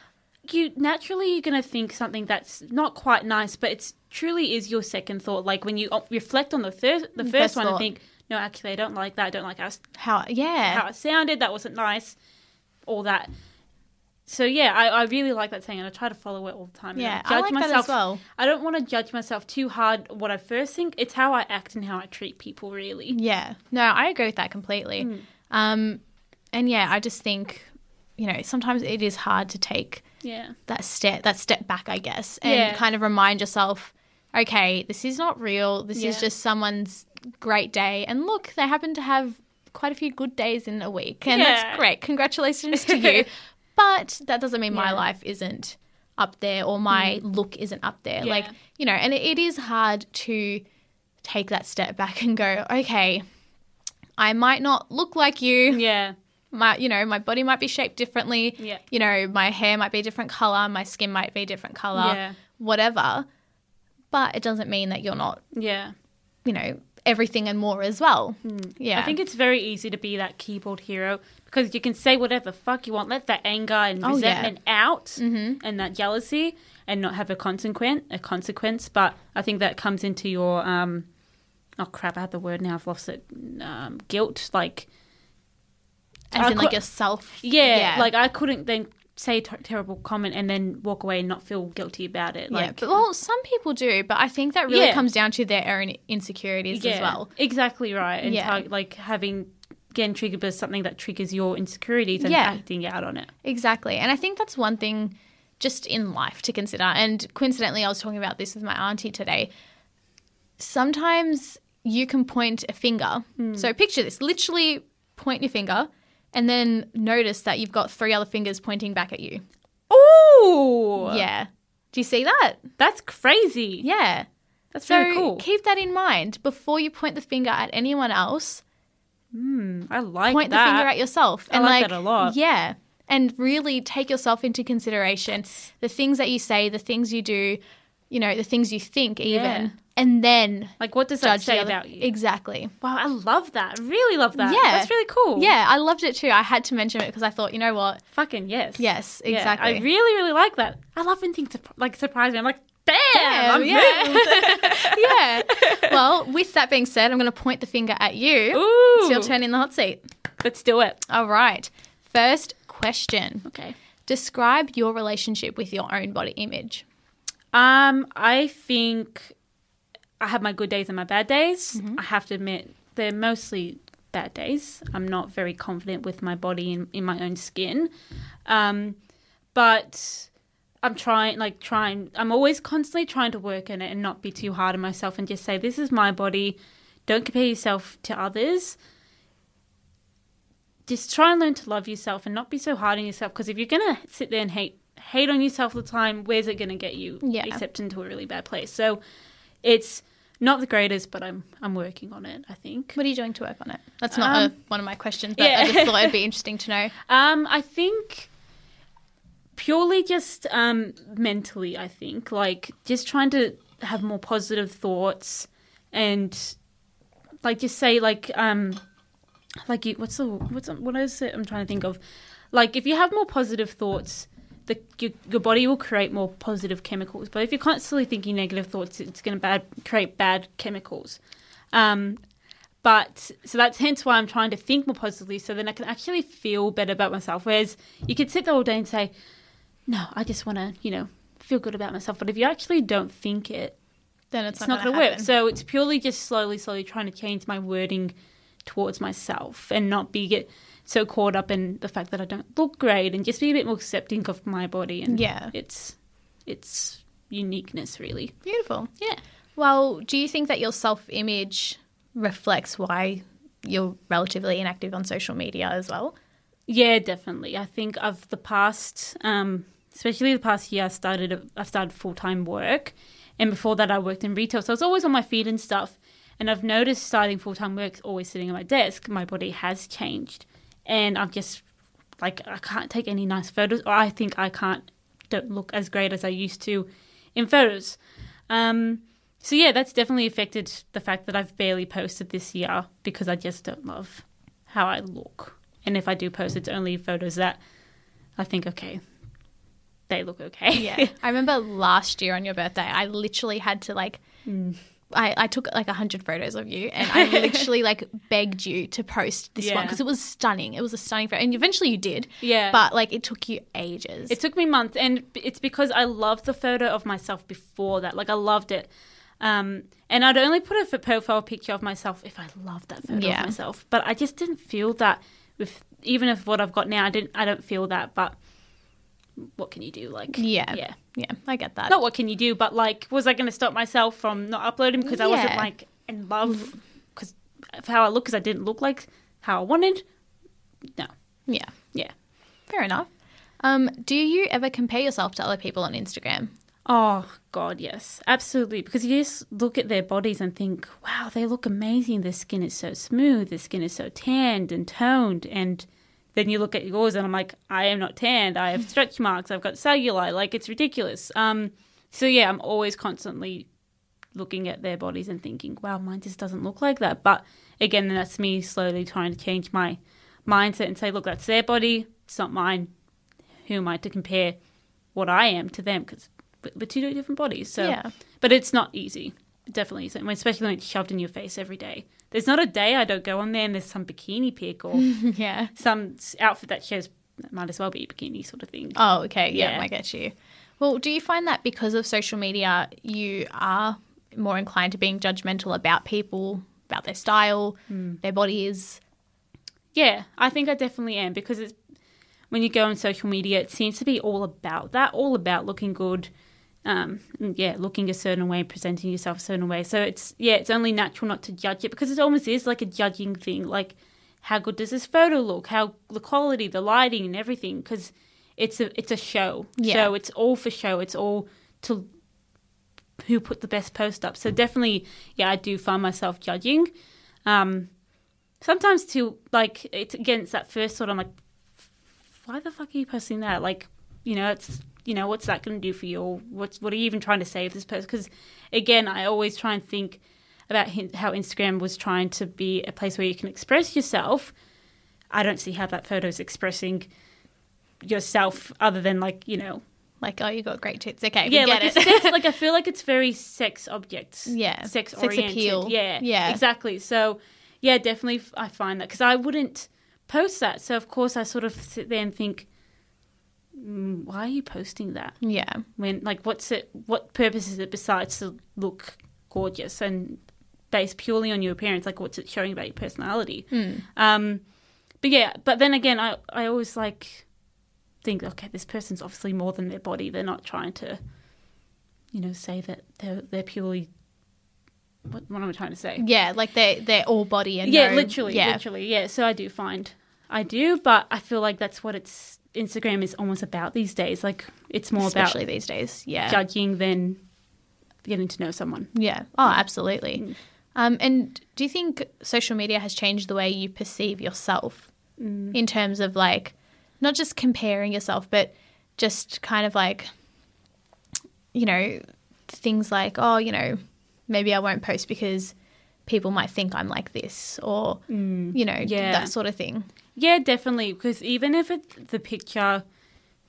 You naturally you're gonna think something that's not quite nice, but it's truly is your second thought. Like when you reflect on the first, the first, first one, thought. and think, no, actually, I don't like that. I don't like how how yeah how it sounded. That wasn't nice. All that. So, yeah, I, I really like that saying and I try to follow it all the time. Yeah, and I, judge I like myself, that as well. I don't want to judge myself too hard what I first think. It's how I act and how I treat people, really. Yeah. No, I agree with that completely. Mm. Um, and, yeah, I just think, you know, sometimes it is hard to take yeah. that step that step back, I guess, and yeah. kind of remind yourself, okay, this is not real. This yeah. is just someone's great day. And, look, they happen to have quite a few good days in a week and yeah. that's great. Congratulations to you. But that doesn't mean yeah. my life isn't up there or my mm. look isn't up there. Yeah. Like, you know, and it, it is hard to take that step back and go, okay, I might not look like you. Yeah. My, you know, my body might be shaped differently. Yeah. You know, my hair might be a different color. My skin might be a different color, yeah. whatever. But it doesn't mean that you're not, yeah. you know, everything and more as well. Mm. Yeah. I think it's very easy to be that keyboard hero because you can say whatever the fuck you want, let that anger and oh, resentment yeah. out mm-hmm. and that jealousy and not have a consequence, a consequence. But I think that comes into your, um, oh crap, I had the word now, I've lost it, um, guilt, like As I in, could, like, yourself. Yeah, yeah. Like, I couldn't then say a t- terrible comment and then walk away and not feel guilty about it. Like, yeah, but, well, some people do, but I think that really yeah. comes down to their own insecurities yeah, as well. Exactly right. And, yeah. tar- like, having... getting triggered by something that triggers your insecurities and yeah. acting out on it. Exactly. And I think that's one thing just in life to consider. And coincidentally, I was talking about this with my auntie today. Sometimes you can point a finger. Mm. So picture this, literally point your finger and then notice that you've got three other fingers pointing back at you. Ooh. Yeah. Do you see that? That's crazy. Yeah. That's so very cool. Keep that in mind before you point the finger at anyone else. Mm, I like Point that. Point the finger at yourself. And I like, like that a lot. Yeah. And really take yourself into consideration. The things that you say, the things you do, you know, the things you think even. Yeah. And then like, what does that say other... about you? Exactly. Wow, I love that. I really love that. Yeah. That's really cool. Yeah, I loved it too. I had to mention it because I thought, you know what? Fucking yes. Yes, exactly. Yeah, I really, really like that. I love when things like surprise me. I'm like, damn, damn, I'm yeah. yeah. Well, with that being said, I'm going to point the finger at you. Ooh. It's your turn in the hot seat. Let's do it. All right. First question. Okay. Describe your relationship with your own body image. Um, I think I have my good days and my bad days. Mm-hmm. I have to admit they're mostly bad days. I'm not very confident with my body and in, in my own skin. Um, but... I'm trying, like trying, I'm always constantly trying to work on it and not be too hard on myself and just say, this is my body. Don't compare yourself to others. Just try and learn to love yourself and not be so hard on yourself, because if you're going to sit there and hate hate on yourself all the time, where's it going to get you? Yeah. Except into a really bad place. So it's not the greatest, but I'm I'm working on it, I think. What are you doing to work on it? That's not um, a, one of my questions, but yeah. I just thought it'd be interesting to know. Um, I think... Purely just um, mentally, I think, like just trying to have more positive thoughts and like just say like um like you, what's the what's what is it I'm trying to think of, like if you have more positive thoughts, the your, your body will create more positive chemicals. But if you're constantly thinking negative thoughts, it's going to bad create bad chemicals. Um, But so that's hence why I'm trying to think more positively, so then I can actually feel better about myself. Whereas you could sit there all day and say, no, I just want to, you know, feel good about myself. But if you actually don't think it, then it's, it's not, not going to work. So it's purely just slowly, slowly trying to change my wording towards myself and not be get so caught up in the fact that I don't look great, and just be a bit more accepting of my body and yeah. its its uniqueness, really. Beautiful. Yeah. Well, do you think that your self-image reflects why you're relatively inactive on social media as well? Yeah, definitely. I think of the past, um, especially the past year, I started I've started full-time work, and before that I worked in retail. So I was always on my feet and stuff, and I've noticed starting full-time work, always sitting at my desk, my body has changed, and I've just, like, I can't take any nice photos, or I think I can't, don't look as great as I used to in photos. Um, so, yeah, that's definitely affected the fact that I've barely posted this year, because I just don't love how I look. And if I do post, it's only photos that I think, okay, they look okay. Yeah. I remember last year on your birthday, I literally had to like mm. – I, I took like one hundred photos of you, and I literally like begged you to post this yeah. one, because it was stunning. It was a stunning photo. And eventually you did. Yeah. But like it took you ages. It took me months, and it's because I loved the photo of myself before that. Like I loved it. Um, and I'd only put a profile picture of myself if I loved that photo yeah. of myself. But I just didn't feel that. With even if what I've got now, I didn't. I don't feel that. But what can you do? Like, yeah, yeah, yeah. I get that. Not what can you do, but like, was I going to stop myself from not uploading because yeah. I wasn't like in love because of how I look, because I didn't look like how I wanted? No. Yeah, yeah. Fair enough. Um, do you ever compare yourself to other people on Instagram? Oh God, yes, absolutely. Because you just look at their bodies and think, wow, they look amazing. Their skin is so smooth. Their skin is so tanned and toned. And then you look at yours and I'm like, I am not tanned. I have stretch marks. I've got cellulite. Like, it's ridiculous. Um, so yeah, I'm always constantly looking at their bodies and thinking, wow, mine just doesn't look like that. But again, that's me slowly trying to change my mindset and say, look, that's their body. It's not mine. Who am I to compare what I am to them? Because But two different bodies. So, yeah. But it's not easy. It definitely isn't, especially when it's shoved in your face every day. there's not a day I don't go on there and there's some bikini pic or yeah. some outfit that shows might as well be a bikini sort of thing. Oh, okay. Yeah, yeah, I get you. Well, do you find that because of social media you are more inclined to being judgmental about people, about their style, mm. their bodies? Yeah, I think I definitely am, because it's, when you go on social media it seems to be all about that, all about looking good. Um, yeah, looking a certain way, presenting yourself a certain way. So it's, yeah, it's only natural not to judge it, because it almost is like a judging thing. Like, how good does this photo look? How the quality, the lighting and everything, because it's a, it's a show. Yeah. So it's all for show. It's all to who put the best post up. So definitely, yeah, I do find myself judging. Um, sometimes too, like, it's against that first sort of, I'm like, why the fuck are you posting that? Like, you know, it's, you know, what's that going to do for you? Or what's, what are you even trying to say of this person? Because, again, I always try and think about how Instagram was trying to be a place where you can express yourself. I don't see how that photo is expressing yourself other than, like, you know. Like, oh, you got great tits. Okay, yeah, we get like it. Sex, like, I feel like it's very sex objects. Yeah. Sex-oriented. Sex appeal. Yeah, yeah, exactly. So, yeah, definitely I find that, because I wouldn't post that. So, of course, I sort of sit there and think, why are you posting that? Yeah. When, like, what's it, what purpose is it besides to look gorgeous and based purely on your appearance? Like, what's it showing about your personality? Mm. Um, but yeah, but then again, I, I always like think, okay, this person's obviously more than their body. They're not trying to, you know, say that they're, they're purely, what, what am I trying to say? Yeah. Like they, they're all body. And yeah, no, literally, yeah. literally. Yeah. So I do find I do, but I feel like that's what it's, Instagram is almost about these days. Like, it's more especially about these days, yeah, judging than getting to know someone. Yeah. Oh, absolutely. Mm. Um, and do you think social media has changed the way you perceive yourself mm. in terms of, like, not just comparing yourself, but just kind of like, you know, things like, oh, you know, maybe I won't post because people might think I'm like this, or, mm. you know, yeah. that sort of thing. Yeah, definitely, because even if it, the picture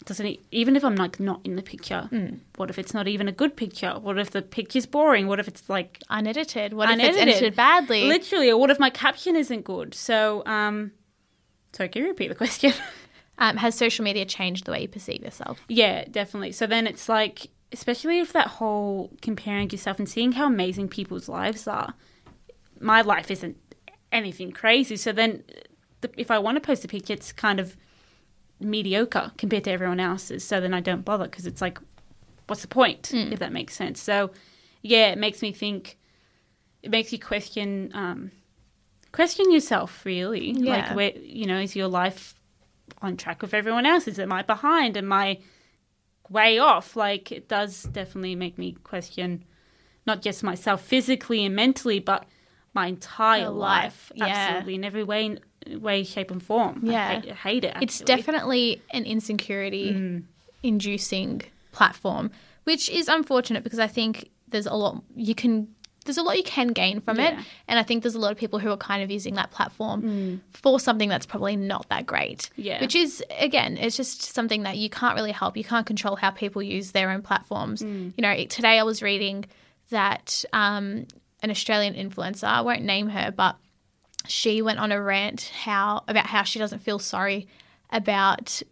doesn't – even if I'm, like, not in the picture, mm. what if it's not even a good picture? What if the picture's boring? What if it's, like – Unedited. What unedited. if it's edited badly? Literally. Or what if my caption isn't good? So um, – sorry, can you repeat the question? um, has social media changed the way you perceive yourself? Yeah, definitely. So then it's, like, especially if that whole comparing yourself and seeing how amazing people's lives are, my life isn't anything crazy. So then – if I want to post a picture, it's kind of mediocre compared to everyone else's. So then I don't bother, because it's like, what's the point, mm. if that makes sense? So, yeah, it makes me think, it makes you question um, question yourself, really. Yeah. Like, where, you know, is your life on track with everyone else's? Am I behind? Am I way off? Like, it does definitely make me question not just myself physically and mentally, but my entire Your life, life. Yeah. Absolutely, in every way, way, shape and form. Yeah. I hate, I hate it. Actually. It's definitely an insecurity-inducing mm. platform, which is unfortunate, because I think there's a lot you can there's a lot you can gain from yeah. it, and I think there's a lot of people who are kind of using that platform mm. for something that's probably not that great. Yeah. Which is, again, it's just something that you can't really help. You can't control how people use their own platforms. Mm. You know, today I was reading that. Um, an Australian influencer, I won't name her, but she went on a rant how about how she doesn't feel sorry about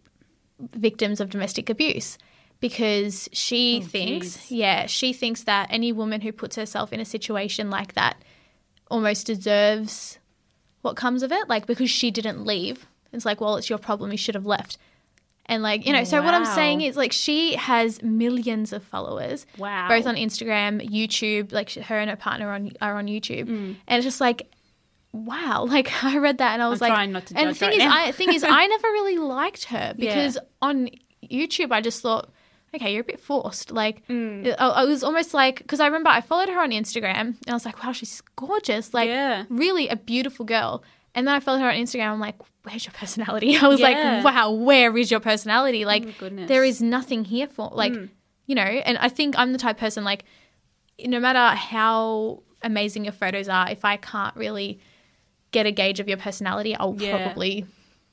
victims of domestic abuse, because she oh, thinks, geez. yeah, she thinks that any woman who puts herself in a situation like that almost deserves what comes of it, like, because she didn't leave. It's like, well, it's your problem. You should have left. And, like, you know, so wow. what I'm saying is, like, she has millions of followers. Wow. Both on Instagram, YouTube, like, her and her partner on, are on YouTube. Mm. And it's just, like, wow. Like, I read that and I was I'm like. trying not to and judge the thing, right is, I, thing is, I never really liked her, because yeah. on YouTube I just thought, okay, you're a bit forced. Like, mm. it, I, I was almost like, because I remember I followed her on Instagram and I was like, wow, she's gorgeous. Like, yeah. really a beautiful girl. And then I followed her on Instagram. I'm like, where's your personality? I was yeah. like, wow, where is your personality? Like, oh, there is nothing here for, like, mm. you know, and I think I'm the type of person, like, no matter how amazing your photos are, if I can't really get a gauge of your personality, I'll yeah. probably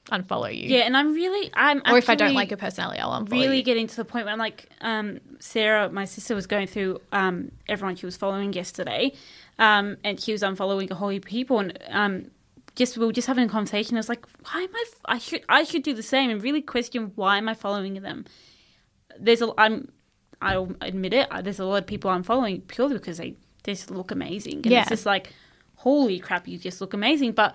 unfollow you. Yeah, and I'm really I'm or if I don't like your personality, I'll unfollow really you. Really getting to the point where I'm like, um, Sarah, my sister, was going through um, everyone she was following yesterday, um, and she was unfollowing a whole heap of people, and um, just we were just having a conversation. I was like, why am I? F- I should I should do the same and really question why am I following them. There's a I'm I'll admit it. There's a lot of people I'm following purely because they, they just look amazing, and yeah. it's just like, holy crap, you just look amazing, but.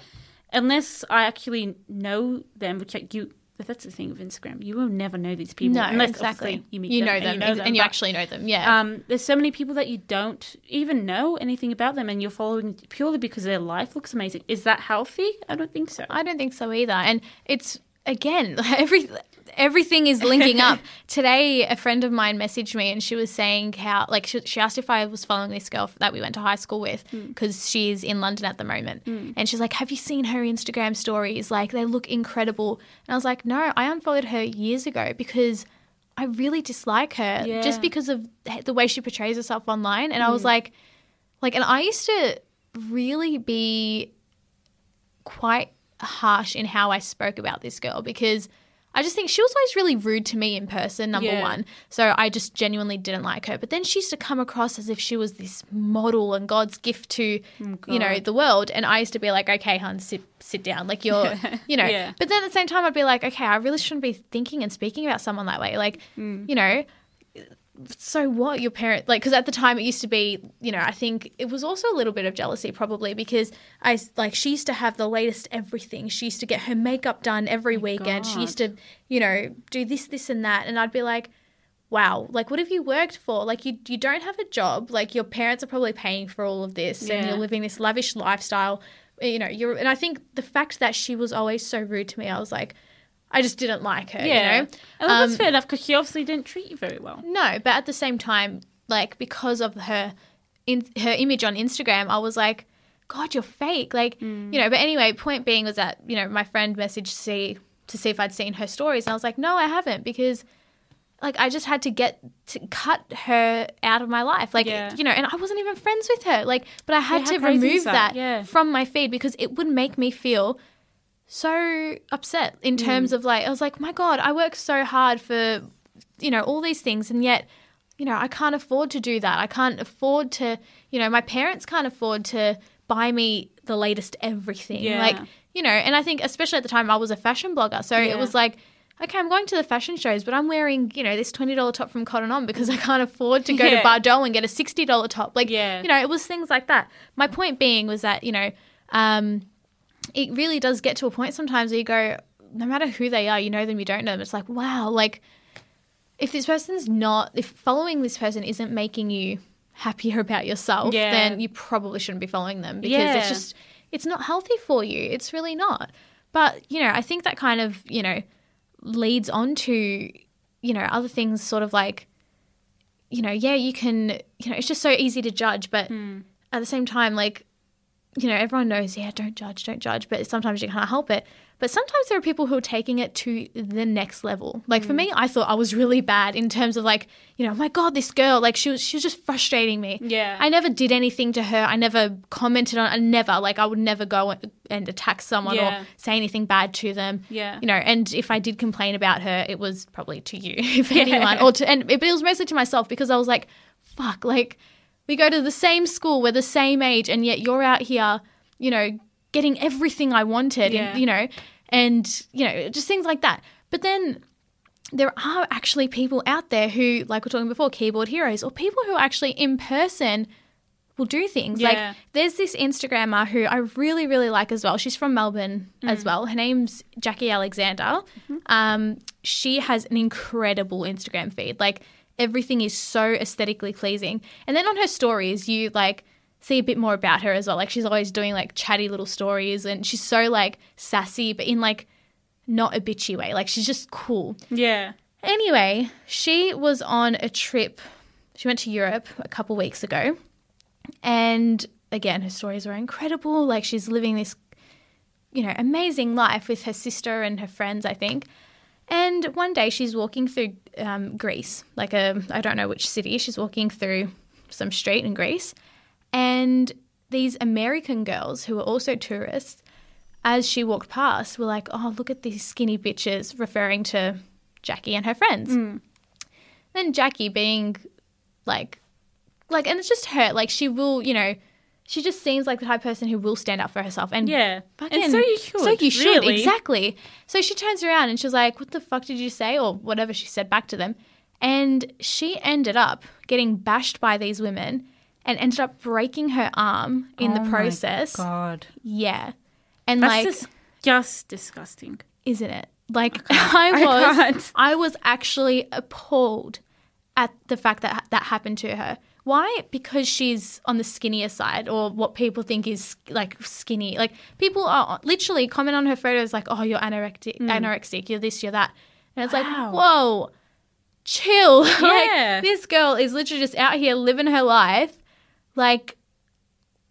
Unless I actually know them, which I, you that's the thing with Instagram. You will never know these people. No, unless exactly. You meet you them, know them and you, know ex- them, and you actually know them, yeah. Um, there's so many people that you don't even know anything about them and you're following purely because their life looks amazing. Is that healthy? I don't think so. I don't think so either. And it's, again, every everything is linking up. Today a friend of mine messaged me and she was saying how, like, she, she asked if I was following this girl that we went to high school with because mm. she is in London at the moment. Mm. And she's like, have you seen her Instagram stories? Like, they look incredible. And I was like, no, I unfollowed her years ago because I really dislike her yeah. just because of the way she portrays herself online. And mm. I was like, like, and I used to really be quite harsh in how I spoke about this girl because I just think she was always really rude to me in person, number yeah. one. So I just genuinely didn't like her. But then she used to come across as if she was this model and God's gift to, oh God. you know, the world. And I used to be like, okay, hun, sit, sit down. Like you're, you know. Yeah. But then at the same time I'd be like, okay, I really shouldn't be thinking and speaking about someone that way. Like, mm. you know, so what your parent, like, because at the time it used to be, you know, I think it was also a little bit of jealousy probably because I, like, she used to have the latest everything. She used to get her makeup done every oh weekend. God. She used to, you know, do this, this and that. And I'd be like, wow, like, what have you worked for? Like, you you don't have a job. Like, your parents are probably paying for all of this yeah. and you're living this lavish lifestyle, you know, you're, and I think the fact that she was always so rude to me, I was like, I just didn't like her, yeah. you know. And um, that's fair enough because she obviously didn't treat you very well. No, but at the same time, like, because of her in, her image on Instagram, I was like, God, you're fake. Like, mm. you know, but anyway, point being was that, you know, my friend messaged to see, to see if I'd seen her stories and I was like, no, I haven't because, like, I just had to get to cut her out of my life. Like, yeah. you know, and I wasn't even friends with her. Like, but I had yeah, to remove that yeah. from my feed because it would make me feel so upset in terms mm. of, like, I was like, my God, I work so hard for, you know, all these things and yet, you know, I can't afford to do that. I can't afford to, you know, my parents can't afford to buy me the latest everything. Yeah. Like, you know, and I think especially at the time I was a fashion blogger. So yeah. it was like, okay, I'm going to the fashion shows, but I'm wearing, you know, this twenty dollars top from Cotton On because I can't afford to go yeah. to Bardot and get a sixty dollars top. Like, yeah. you know, it was things like that. My point being was that, you know, um, it really does get to a point sometimes where you go, no matter who they are, you know them, you don't know them. It's like, wow, like, if this person's not, if following this person isn't making you happier about yourself, yeah. then you probably shouldn't be following them because yeah. it's just, it's not healthy for you. It's really not. But, you know, I think that kind of, you know, leads on to, you know, other things sort of like, you know, yeah, you can, you know, it's just so easy to judge. But mm. at the same time, like, you know, everyone knows, yeah, don't judge, don't judge, but sometimes you can't help it. But sometimes there are people who are taking it to the next level. Like, mm. for me, I thought I was really bad in terms of, like, you know, my God, this girl, like, she was, she was just frustrating me. Yeah. I never did anything to her. I never commented on I never. Like, I would never go and attack someone yeah. or say anything bad to them. Yeah. You know, and if I did complain about her, it was probably to you, if yeah. anyone. or to, and But it was mostly to myself because I was like, fuck, like, we go to the same school, we're the same age, and yet you're out here, you know, getting everything I wanted, yeah. and, you know, and, you know, just things like that. But then there are actually people out there who, like we're talking before, keyboard heroes, or people who actually in person will do things. Yeah. Like, there's this Instagrammer who I really, really like as well. She's from Melbourne mm. as well. Her name's Jackie Alexander. Mm-hmm. Um, she has an incredible Instagram feed. Like, everything is so aesthetically pleasing. And then on her stories, you, like, see a bit more about her as well. Like, she's always doing, like, chatty little stories and she's so, like, sassy but in, like, not a bitchy way. Like, she's just cool. Yeah. Anyway, she was on a trip. She went to Europe a couple weeks ago and, again, her stories were incredible. Like, she's living this, you know, amazing life with her sister and her friends, I think. And one day she's walking through um, Greece, like a, I don't know which city. She's walking through some street in Greece and these American girls who are also tourists as she walked past, were like, oh, look at these skinny bitches, referring to Jackie and her friends. Mm. And Jackie being like, like, and it's just her. Like, she will, you know, she just seems like the type of person who will stand up for herself. And yeah, fucking, and so you should. So you should, really. Exactly. So she turns around and she's like, what the fuck did you say? Or whatever she said back to them. And she ended up getting bashed by these women and ended up breaking her arm in oh the process. My God. Yeah. And that's like just, just disgusting. Isn't it? Like I, I was I, I was actually appalled at the fact that that happened to her. Why? Because she's on the skinnier side, or what people think is like skinny. Like people are literally comment on her photos like, oh, you're anorectic, mm. anorexic, you're this, you're that. And it's wow. like, whoa, chill. Yeah. Like this girl is literally just out here living her life. Like,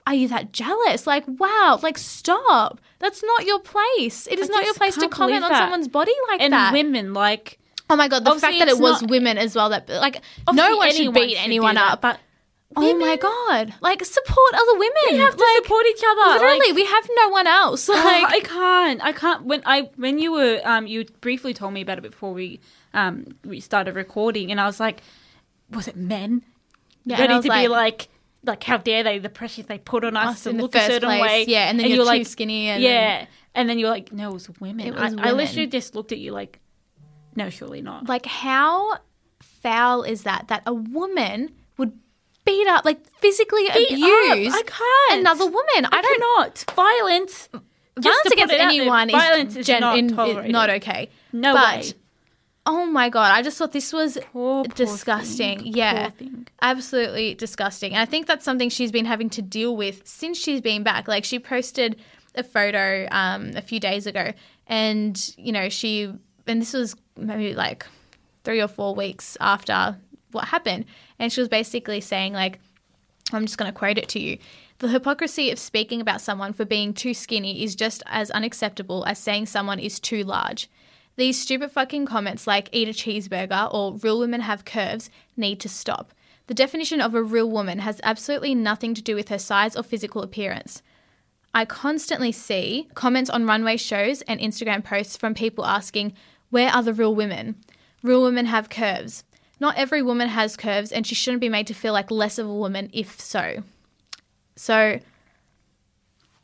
are you that jealous? Like, wow, like stop. That's not your place. It is I not your place to comment on someone's body like and that. And women, like. Oh, my God, the fact that it was not, women as well. That like no one should beat should anyone up. That, but women, oh, my God. Like, support other women. We have to like, support each other. Literally, like, we have no one else. Like oh, I can't. I can't. When I when you were, um, you briefly told me about it before we, um, we started recording, and I was like, was it men? Yeah, ready to like, be like. Like, how dare they, the pressures they put on us, us and look a certain place. Way. Yeah, and then and you're, you're like, too skinny. And yeah, then... and then you're like, no, it was women. It was I, women. I literally just looked at you like, no, surely not. Like, how foul is that, that a woman would beat up, like physically beat abuse up. I can't. Another woman? I, I don't not Violent. Violence against anyone there, violence is, gen- is not, in, not okay. No but, way. Oh, my God. I just thought this was poor, poor disgusting. Thing. Yeah, absolutely disgusting. And I think that's something she's been having to deal with since she's been back. Like she posted a photo um, a few days ago and, you know, she – and this was maybe like three or four weeks after what happened. And she was basically saying like – I'm just going to quote it to you. The hypocrisy of speaking about someone for being too skinny is just as unacceptable as saying someone is too large. These stupid fucking comments like eat a cheeseburger or real women have curves need to stop. The definition of a real woman has absolutely nothing to do with her size or physical appearance. I constantly see comments on runway shows and Instagram posts from people asking, where are the real women? Real women have curves. Not every woman has curves and she shouldn't be made to feel like less of a woman if so. So,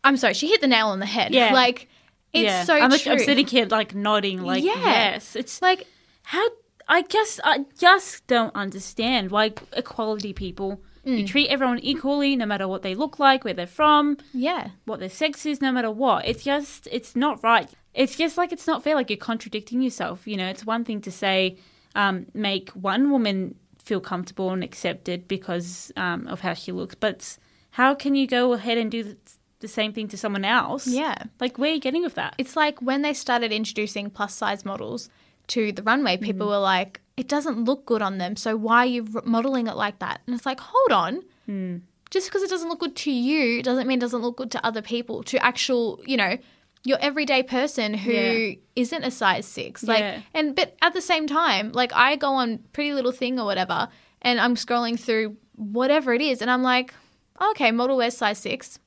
I'm sorry, she hit the nail on the head. Yeah. Like... It's yeah. so I'm true. Like, I'm sitting here, like, nodding, like, yeah. yes. It's like, how, I guess, I just don't understand why equality people, mm. you treat everyone equally no matter what they look like, where they're from, yeah, what their sex is, no matter what. It's just, it's not right. It's just like, it's not fair, like, you're contradicting yourself, you know. It's one thing to say, um, make one woman feel comfortable and accepted because um, of how she looks, but how can you go ahead and do this? The same thing to someone else. Yeah. Like, where are you getting with that? It's like when they started introducing plus size models to the runway, people mm. were like, it doesn't look good on them, so why are you modelling it like that? And it's like, hold on. Mm. Just because it doesn't look good to you doesn't mean it doesn't look good to other people, to actual, you know, your everyday person who yeah. isn't a size six. Like, yeah. and but at the same time, like I go on Pretty Little Thing or whatever and I'm scrolling through whatever it is and I'm like, oh, okay, model wears size six.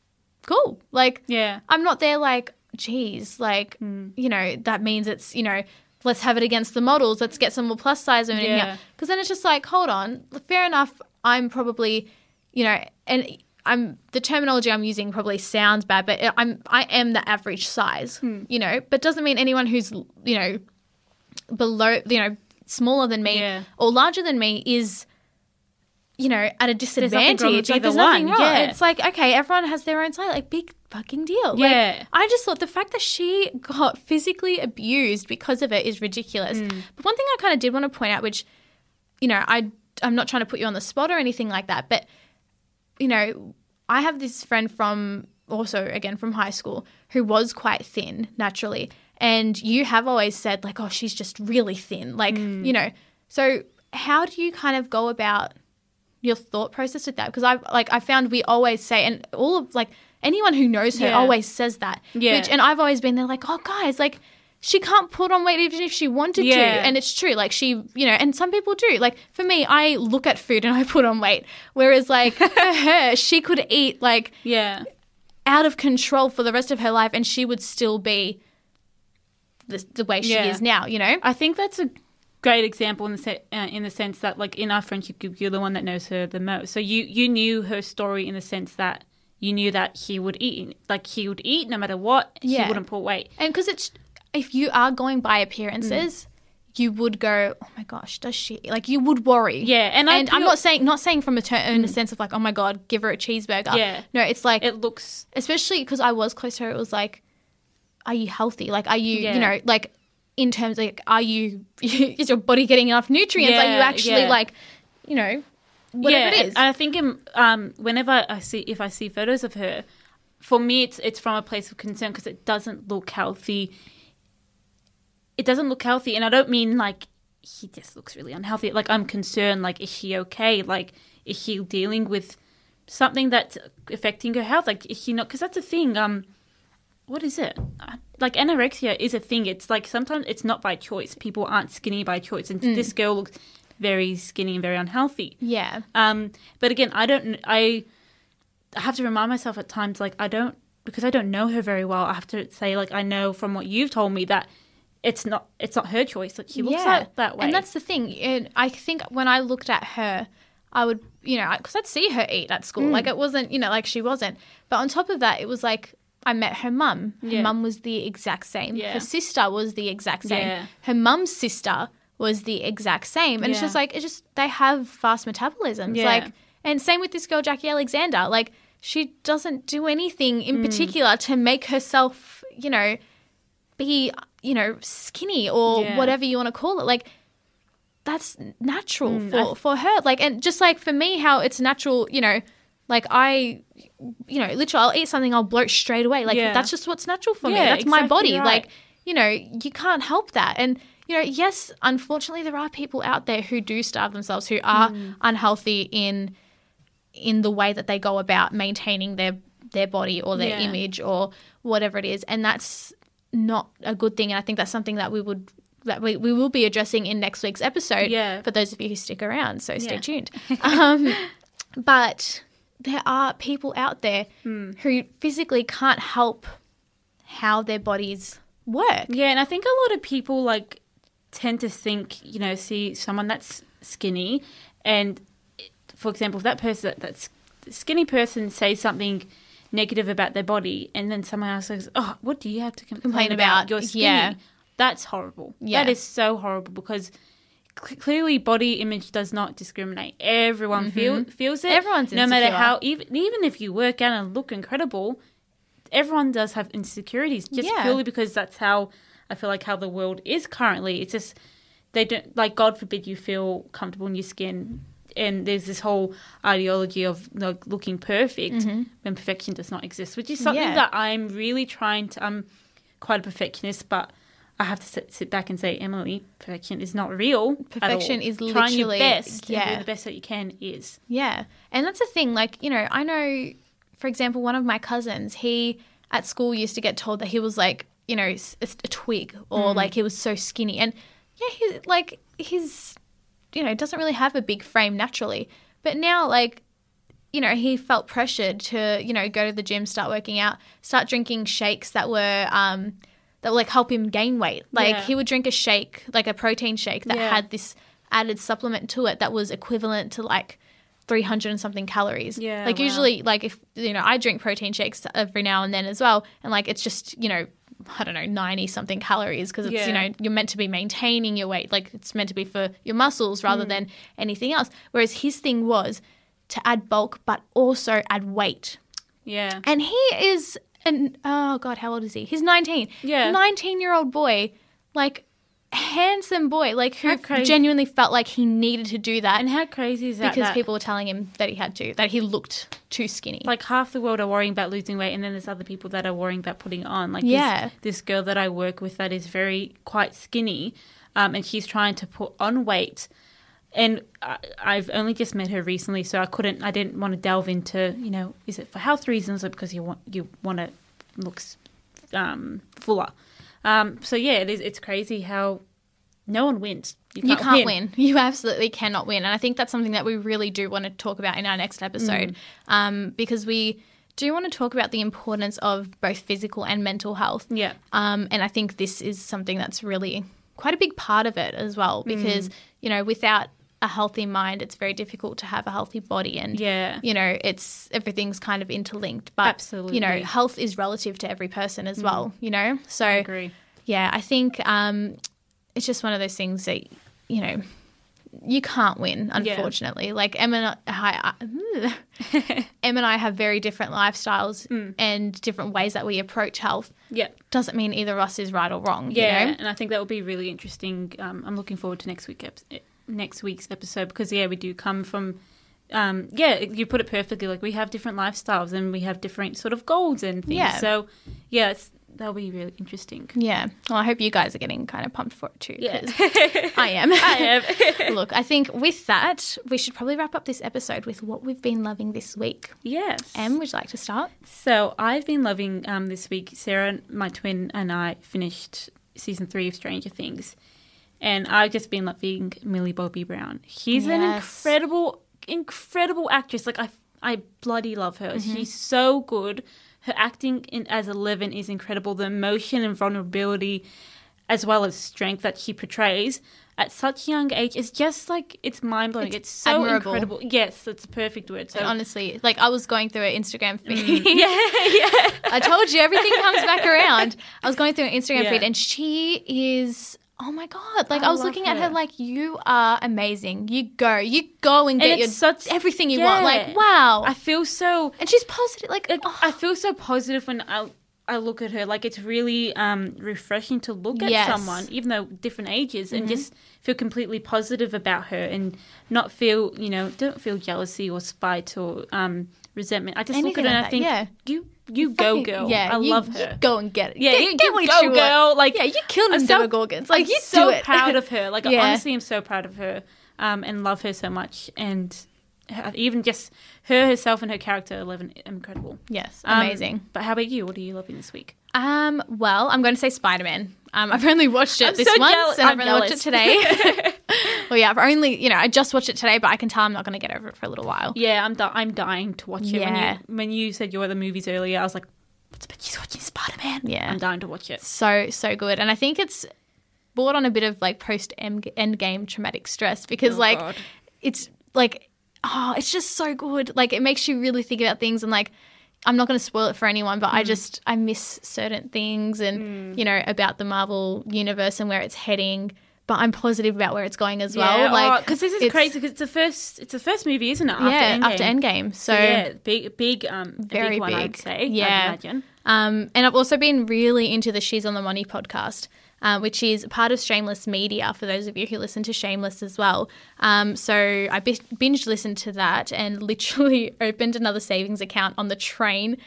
Cool. Like, yeah. I'm not there like, geez, like, mm. you know, that means it's, you know, let's have it against the models. Let's get some more plus size women yeah. in here. Because then it's just like, hold on, fair enough. I'm probably, you know, and I'm the terminology I'm using probably sounds bad, but I'm I am the average size, mm. you know, but doesn't mean anyone who's, you know, below, you know, smaller than me yeah. or larger than me is, you know, at a disadvantage. There's nothing wrong with either like, there's nothing wrong. Yeah. It's like, okay, everyone has their own side. Like, big fucking deal. Yeah. Like, I just thought the fact that she got physically abused because of it is ridiculous. Mm. But one thing I kind of did want to point out, which, you know, I, I'm not trying to put you on the spot or anything like that, but, you know, I have this friend from also, again, from high school who was quite thin naturally. And you have always said, like, oh, she's just really thin. Like, mm. you know, so how do you kind of go about – your thought process with that, because I like I found we always say, and all of like anyone who knows her yeah. always says that. Yeah. Which, and I've always been there like, oh guys, like she can't put on weight even if she wanted yeah. to, and it's true. Like she, you know, and some people do. Like for me, I look at food and I put on weight, whereas like for her, she could eat like yeah. out of control for the rest of her life, and she would still be the, the way she yeah. is now, you know? I think that's a great example in the se- uh, in the sense that, like, in our friendship group, you're the one that knows her the most. So you, you knew her story in the sense that you knew that he would eat. Like, he would eat no matter what. Yeah. He wouldn't put weight. And because it's if you are going by appearances... Mm. You would go, oh my gosh, does she? Like, you would worry. Yeah, and, I and feel, I'm not saying not saying from a ter- in a sense of like, oh my god, give her a cheeseburger. Yeah, no, it's like it looks, especially because I was close to her. It was like, are you healthy? Like, are you, yeah. you know, like in terms of like, are you is your body getting enough nutrients? Yeah, are you actually yeah. like, you know, whatever yeah, it is? And I think in, um, whenever I see if I see photos of her, for me, it's it's from a place of concern because it doesn't look healthy. It doesn't look healthy, and I don't mean, like, he just looks really unhealthy. Like, I'm concerned, like, is she okay? Like, is she dealing with something that's affecting her health? Like, is she not – because that's a thing. Um, what is it? Like, anorexia is a thing. It's, like, sometimes it's not by choice. People aren't skinny by choice, and mm. this girl looks very skinny and very unhealthy. Yeah. Um. But, again, I don't – I have to remind myself at times, like, I don't – because I don't know her very well, I have to say, like, I know from what you've told me that – It's not it's not her choice that she looks yeah. at that way. And that's the thing. And I think when I looked at her, I would, you know, because I'd see her eat at school. Mm. Like, it wasn't, you know, like she wasn't. But on top of that, it was like I met her mum. Her yeah. mum was the exact same. Yeah. Her sister was the exact same. Yeah. Her mum's sister was the exact same. And yeah. it's just like, it's just, they have fast metabolisms. Yeah. Like, and same with this girl, Jackie Alexander. Like, she doesn't do anything in mm. particular to make herself, you know, be, you know, skinny or yeah. whatever you want to call it. Like, that's natural mm, for, I've... for her. Like, and just like for me, how it's natural, you know, like I, you know, literally I'll eat something, I'll bloat straight away. Like, yeah. that's just what's natural for yeah, me. That's exactly my body. Right. Like, you know, you can't help that. And, you know, yes, unfortunately there are people out there who do starve themselves, who are mm. unhealthy in in the way that they go about maintaining their, their body or their yeah. image or whatever it is. And that's not a good thing, and I think that's something that we would that we, we will be addressing in next week's episode yeah. for those of you who stick around, so stay yeah. tuned. Um, but there are people out there mm. who physically can't help how their bodies work. Yeah, and I think a lot of people, like, tend to think, you know, see someone that's skinny and, for example, if that person, that skinny person says something negative about their body, and then someone else says, oh, what do you have to complain, complain about? about? You're skinny. Yeah. That's horrible. Yeah. That is so horrible because c- clearly body image does not discriminate. Everyone mm-hmm. feel, feels it. Everyone's insecure. No matter how, even, even if you work out and look incredible, everyone does have insecurities just yeah. purely because that's how I feel like how the world is currently. It's just they don't, like, God forbid you feel comfortable in your skin. And there's this whole ideology of, like, looking perfect mm-hmm. when perfection does not exist, which is something yeah. that I'm really trying to – I'm quite a perfectionist, but I have to sit, sit back and say, Emily, perfection is not real. Perfection is literally – trying your best yeah. and do the best that you can is. Yeah. And that's the thing. Like, you know, I know, for example, one of my cousins, he at school used to get told that he was, like, you know, a twig or, mm. like, he was so skinny. And, yeah, he, like, his – you know, doesn't really have a big frame naturally. But now, like, you know, he felt pressured to, you know, go to the gym, start working out, start drinking shakes that were um, that would, like, help him gain weight. Like, yeah. he would drink a shake, like a protein shake that yeah. had this added supplement to it that was equivalent to, like, three hundred and something calories. Yeah, like, wow. usually, like, if, you know, I drink protein shakes every now and then as well, and, like, it's just, you know, I don't know, ninety-something calories because it's, yeah. you know, you're meant to be maintaining your weight. Like, it's meant to be for your muscles rather mm. than anything else. Whereas his thing was to add bulk but also add weight. Yeah. And he is an – oh, God, how old is he? He's nineteen. Yeah. nineteen-year-old boy, like, handsome boy, like, who genuinely felt like he needed to do that. And how crazy is that? Because that? people were telling him that he had to, that he looked too skinny. Like, half the world are worrying about losing weight, and then there's other people that are worrying about putting on. Like, yeah. this, this girl that I work with that is very quite skinny, um, and she's trying to put on weight. And I, I've only just met her recently, so I couldn't, I didn't want to delve into, you know, is it for health reasons or because you want you want to look um, fuller. Um, so, yeah, it is, it's crazy how no one wins. You can't, you can't win. win. You absolutely cannot win. And I think that's something that we really do want to talk about in our next episode mm. um, because we do want to talk about the importance of both physical and mental health. Yeah. Um, and I think this is something that's really quite a big part of it as well, because, mm. you know, without a healthy mind, it's very difficult to have a healthy body, and yeah. you know, it's everything's kind of interlinked. But absolutely, you know, health is relative to every person as mm. well. You know, so I agree. Yeah, I think um, it's just one of those things that, you know, you can't win, unfortunately. Yeah. Like Em and I, I Em and I have very different lifestyles mm. and different ways that we approach health. Yeah, doesn't mean either of us is right or wrong. Yeah, you know? And I think that will be really interesting. Um, I'm looking forward to next week. Episode. next week's episode, because yeah we do come from um yeah you put it perfectly, like we have different lifestyles and we have different sort of goals and things, yeah. so yeah it's, that'll be really interesting. Yeah, well I hope you guys are getting kind of pumped for it too, because yeah. I am I am look, I think with that we should probably wrap up this episode with what we've been loving this week. Yes. Em, would you like to start? So I've been loving um this week, Sarah, my twin, and I finished season three of Stranger Things. And I've just been loving Millie Bobby Brown. She's yes. an incredible, incredible actress. Like, I, I bloody love her. Mm-hmm. She's so good. Her acting in, as Eleven is incredible. The emotion and vulnerability as well as strength that she portrays at such a young age is just, like, it's mind-blowing. It's, it's so admirable. Incredible. Yes, that's a perfect word. So and honestly, like, I was going through her Instagram feed. Mm. yeah, yeah. I told you, everything comes back around. I was going through her Instagram yeah. feed, and she is... Oh, my God. Like, I, I was looking her. at her like, you are amazing. You go. You go and get and your, such, everything you yeah. want. Like, wow. I feel so... And she's positive. Like, like oh. I feel so positive when I I look at her. Like, it's really um, refreshing to look at yes. someone, even though different ages, mm-hmm. and just feel completely positive about her and not feel, you know, don't feel jealousy or spite or um, resentment. I just Anything look at her like and that. I think, yeah. you... You go, girl. Yeah, I you, love her. You go and get it. Yeah, get, you, get you go, girl. It. Like, yeah, you killed them so, Demogorgons. Like, I'm you so do it. proud of her. Like, yeah. I honestly am so proud of her, um, and love her so much. And her, even just her herself and her character, Eleven, incredible. Yes, amazing. Um, but how about you? What are you loving this week? Um, well, I'm going to say Spider-Man. Um, I've only watched it I'm this so once, jealous. and I've only watched it today. Well, yeah, I've only, you know, I just watched it today, but I can tell I'm not going to get over it for a little while. Yeah, I'm di- I'm dying to watch it. Yeah. When you, when you said you were at the movies earlier, I was like, what's about you watching Spider-Man? Yeah. I'm dying to watch it. So, so good. And I think it's brought on a bit of, like, post-Endgame traumatic stress because, oh, like, God. it's, like, oh, it's just so good. Like, it makes you really think about things and, like, I'm not going to spoil it for anyone, but mm. I just I miss certain things and, mm. you know, about the Marvel Universe and where it's heading. But I'm positive about where it's going as well. Yeah, like because oh, this is crazy because it's the first it's the first movie, isn't it? After yeah, Endgame. after Endgame. So, so yeah, big big um very big one, big. I'd say. Yeah, I'd imagine. Um, and I've also been really into the She's on the Money podcast, uh, which is part of Shameless Media. For those of you who listen to Shameless as well, um, so I b- binge listened to that and literally opened another savings account on the train,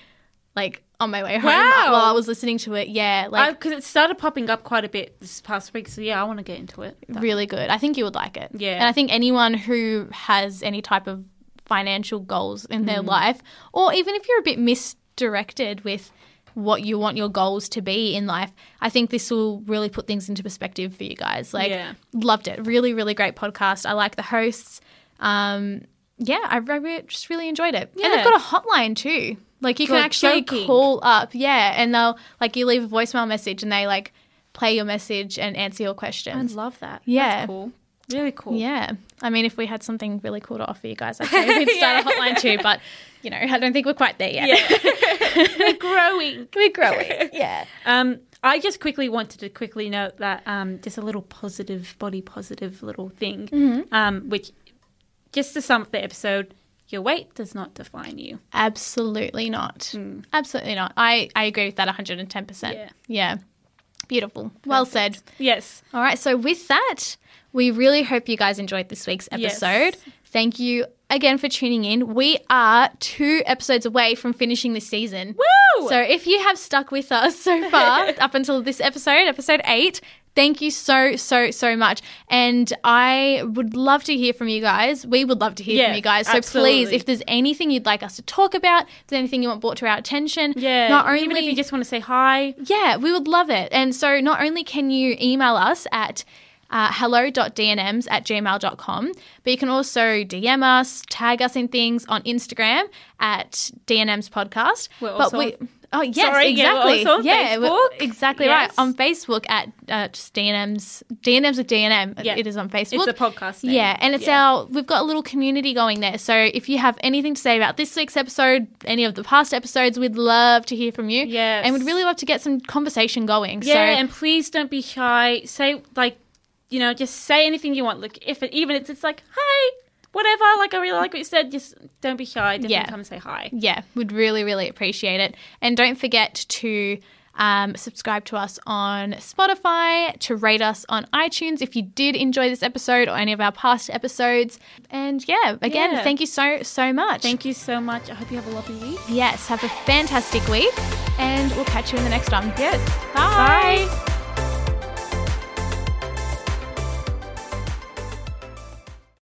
like. On my way home wow. while I was listening to it, yeah. like Because it started popping up quite a bit this past week, so, yeah, I want to get into it. That really good. I think you would like it. Yeah. And I think anyone who has any type of financial goals in mm. their life, or even if you're a bit misdirected with what you want your goals to be in life, I think this will really put things into perspective for you guys. Like, yeah. loved it. Really, really great podcast. I like the hosts. Um, yeah, I, I just really enjoyed it. Yeah. And they've got a hotline too. Like, you can like actually joking. call up, yeah, and they'll, like, you leave a voicemail message and they, like, play your message and answer your questions. I love that. Yeah. That's cool. Really cool. Yeah. I mean, if we had something really cool to offer you guys, I think we'd start yeah. a hotline too, but, you know, I don't think we're quite there yet. Yeah. We're growing. We're growing, yeah. Um, I just quickly wanted to quickly note that um, just a little positive, body positive little thing, mm-hmm. um, which just to sum up the episode, your weight does not define you. Absolutely not. Mm. Absolutely not. I, I agree with that one hundred ten percent. Yeah. Yeah. Beautiful. Perfect. Well said. Yes. All right. So with that, we really hope you guys enjoyed this week's episode. Yes. Thank you again for tuning in. We are two episodes away from finishing this season. Woo! So if you have stuck with us so far up until this episode, episode eight, thank you so, so, so much. And I would love to hear from you guys. We would love to hear yeah, from you guys. So absolutely. Please, if there's anything you'd like us to talk about, if there's anything you want brought to our attention, yeah, not only, even if you just want to say hi. Yeah, we would love it. And so not only can you email us at uh, hello dot d n ms at gmail dot com. But you can also D M us, tag us in things on Instagram at D N Ms Podcast. We're also but we, oh, yes, sorry, exactly. Yeah, yeah we're, exactly yes. right. On Facebook at uh, just D N Ms, D N Ms with D N M. Yeah. It is on Facebook. It's a podcast name. Yeah, and it's yeah. our, we've got a little community going there. So if you have anything to say about this week's episode, any of the past episodes, we'd love to hear from you. Yes. And we'd really love to get some conversation going. Yeah, so, and please don't be shy. Say, like, you know, just say anything you want. Look, if it, even it's, it's like, hi. Whatever, like I really like what you said, just don't be shy, definitely yeah. come and say hi. Yeah, we'd really, really appreciate it. And don't forget to um, subscribe to us on Spotify, to rate us on iTunes if you did enjoy this episode or any of our past episodes. And yeah, again, yeah. thank you so, so much. Thank you so much. I hope you have a lovely week. Yes, have a fantastic week and we'll catch you in the next one. Yes. Bye. Bye.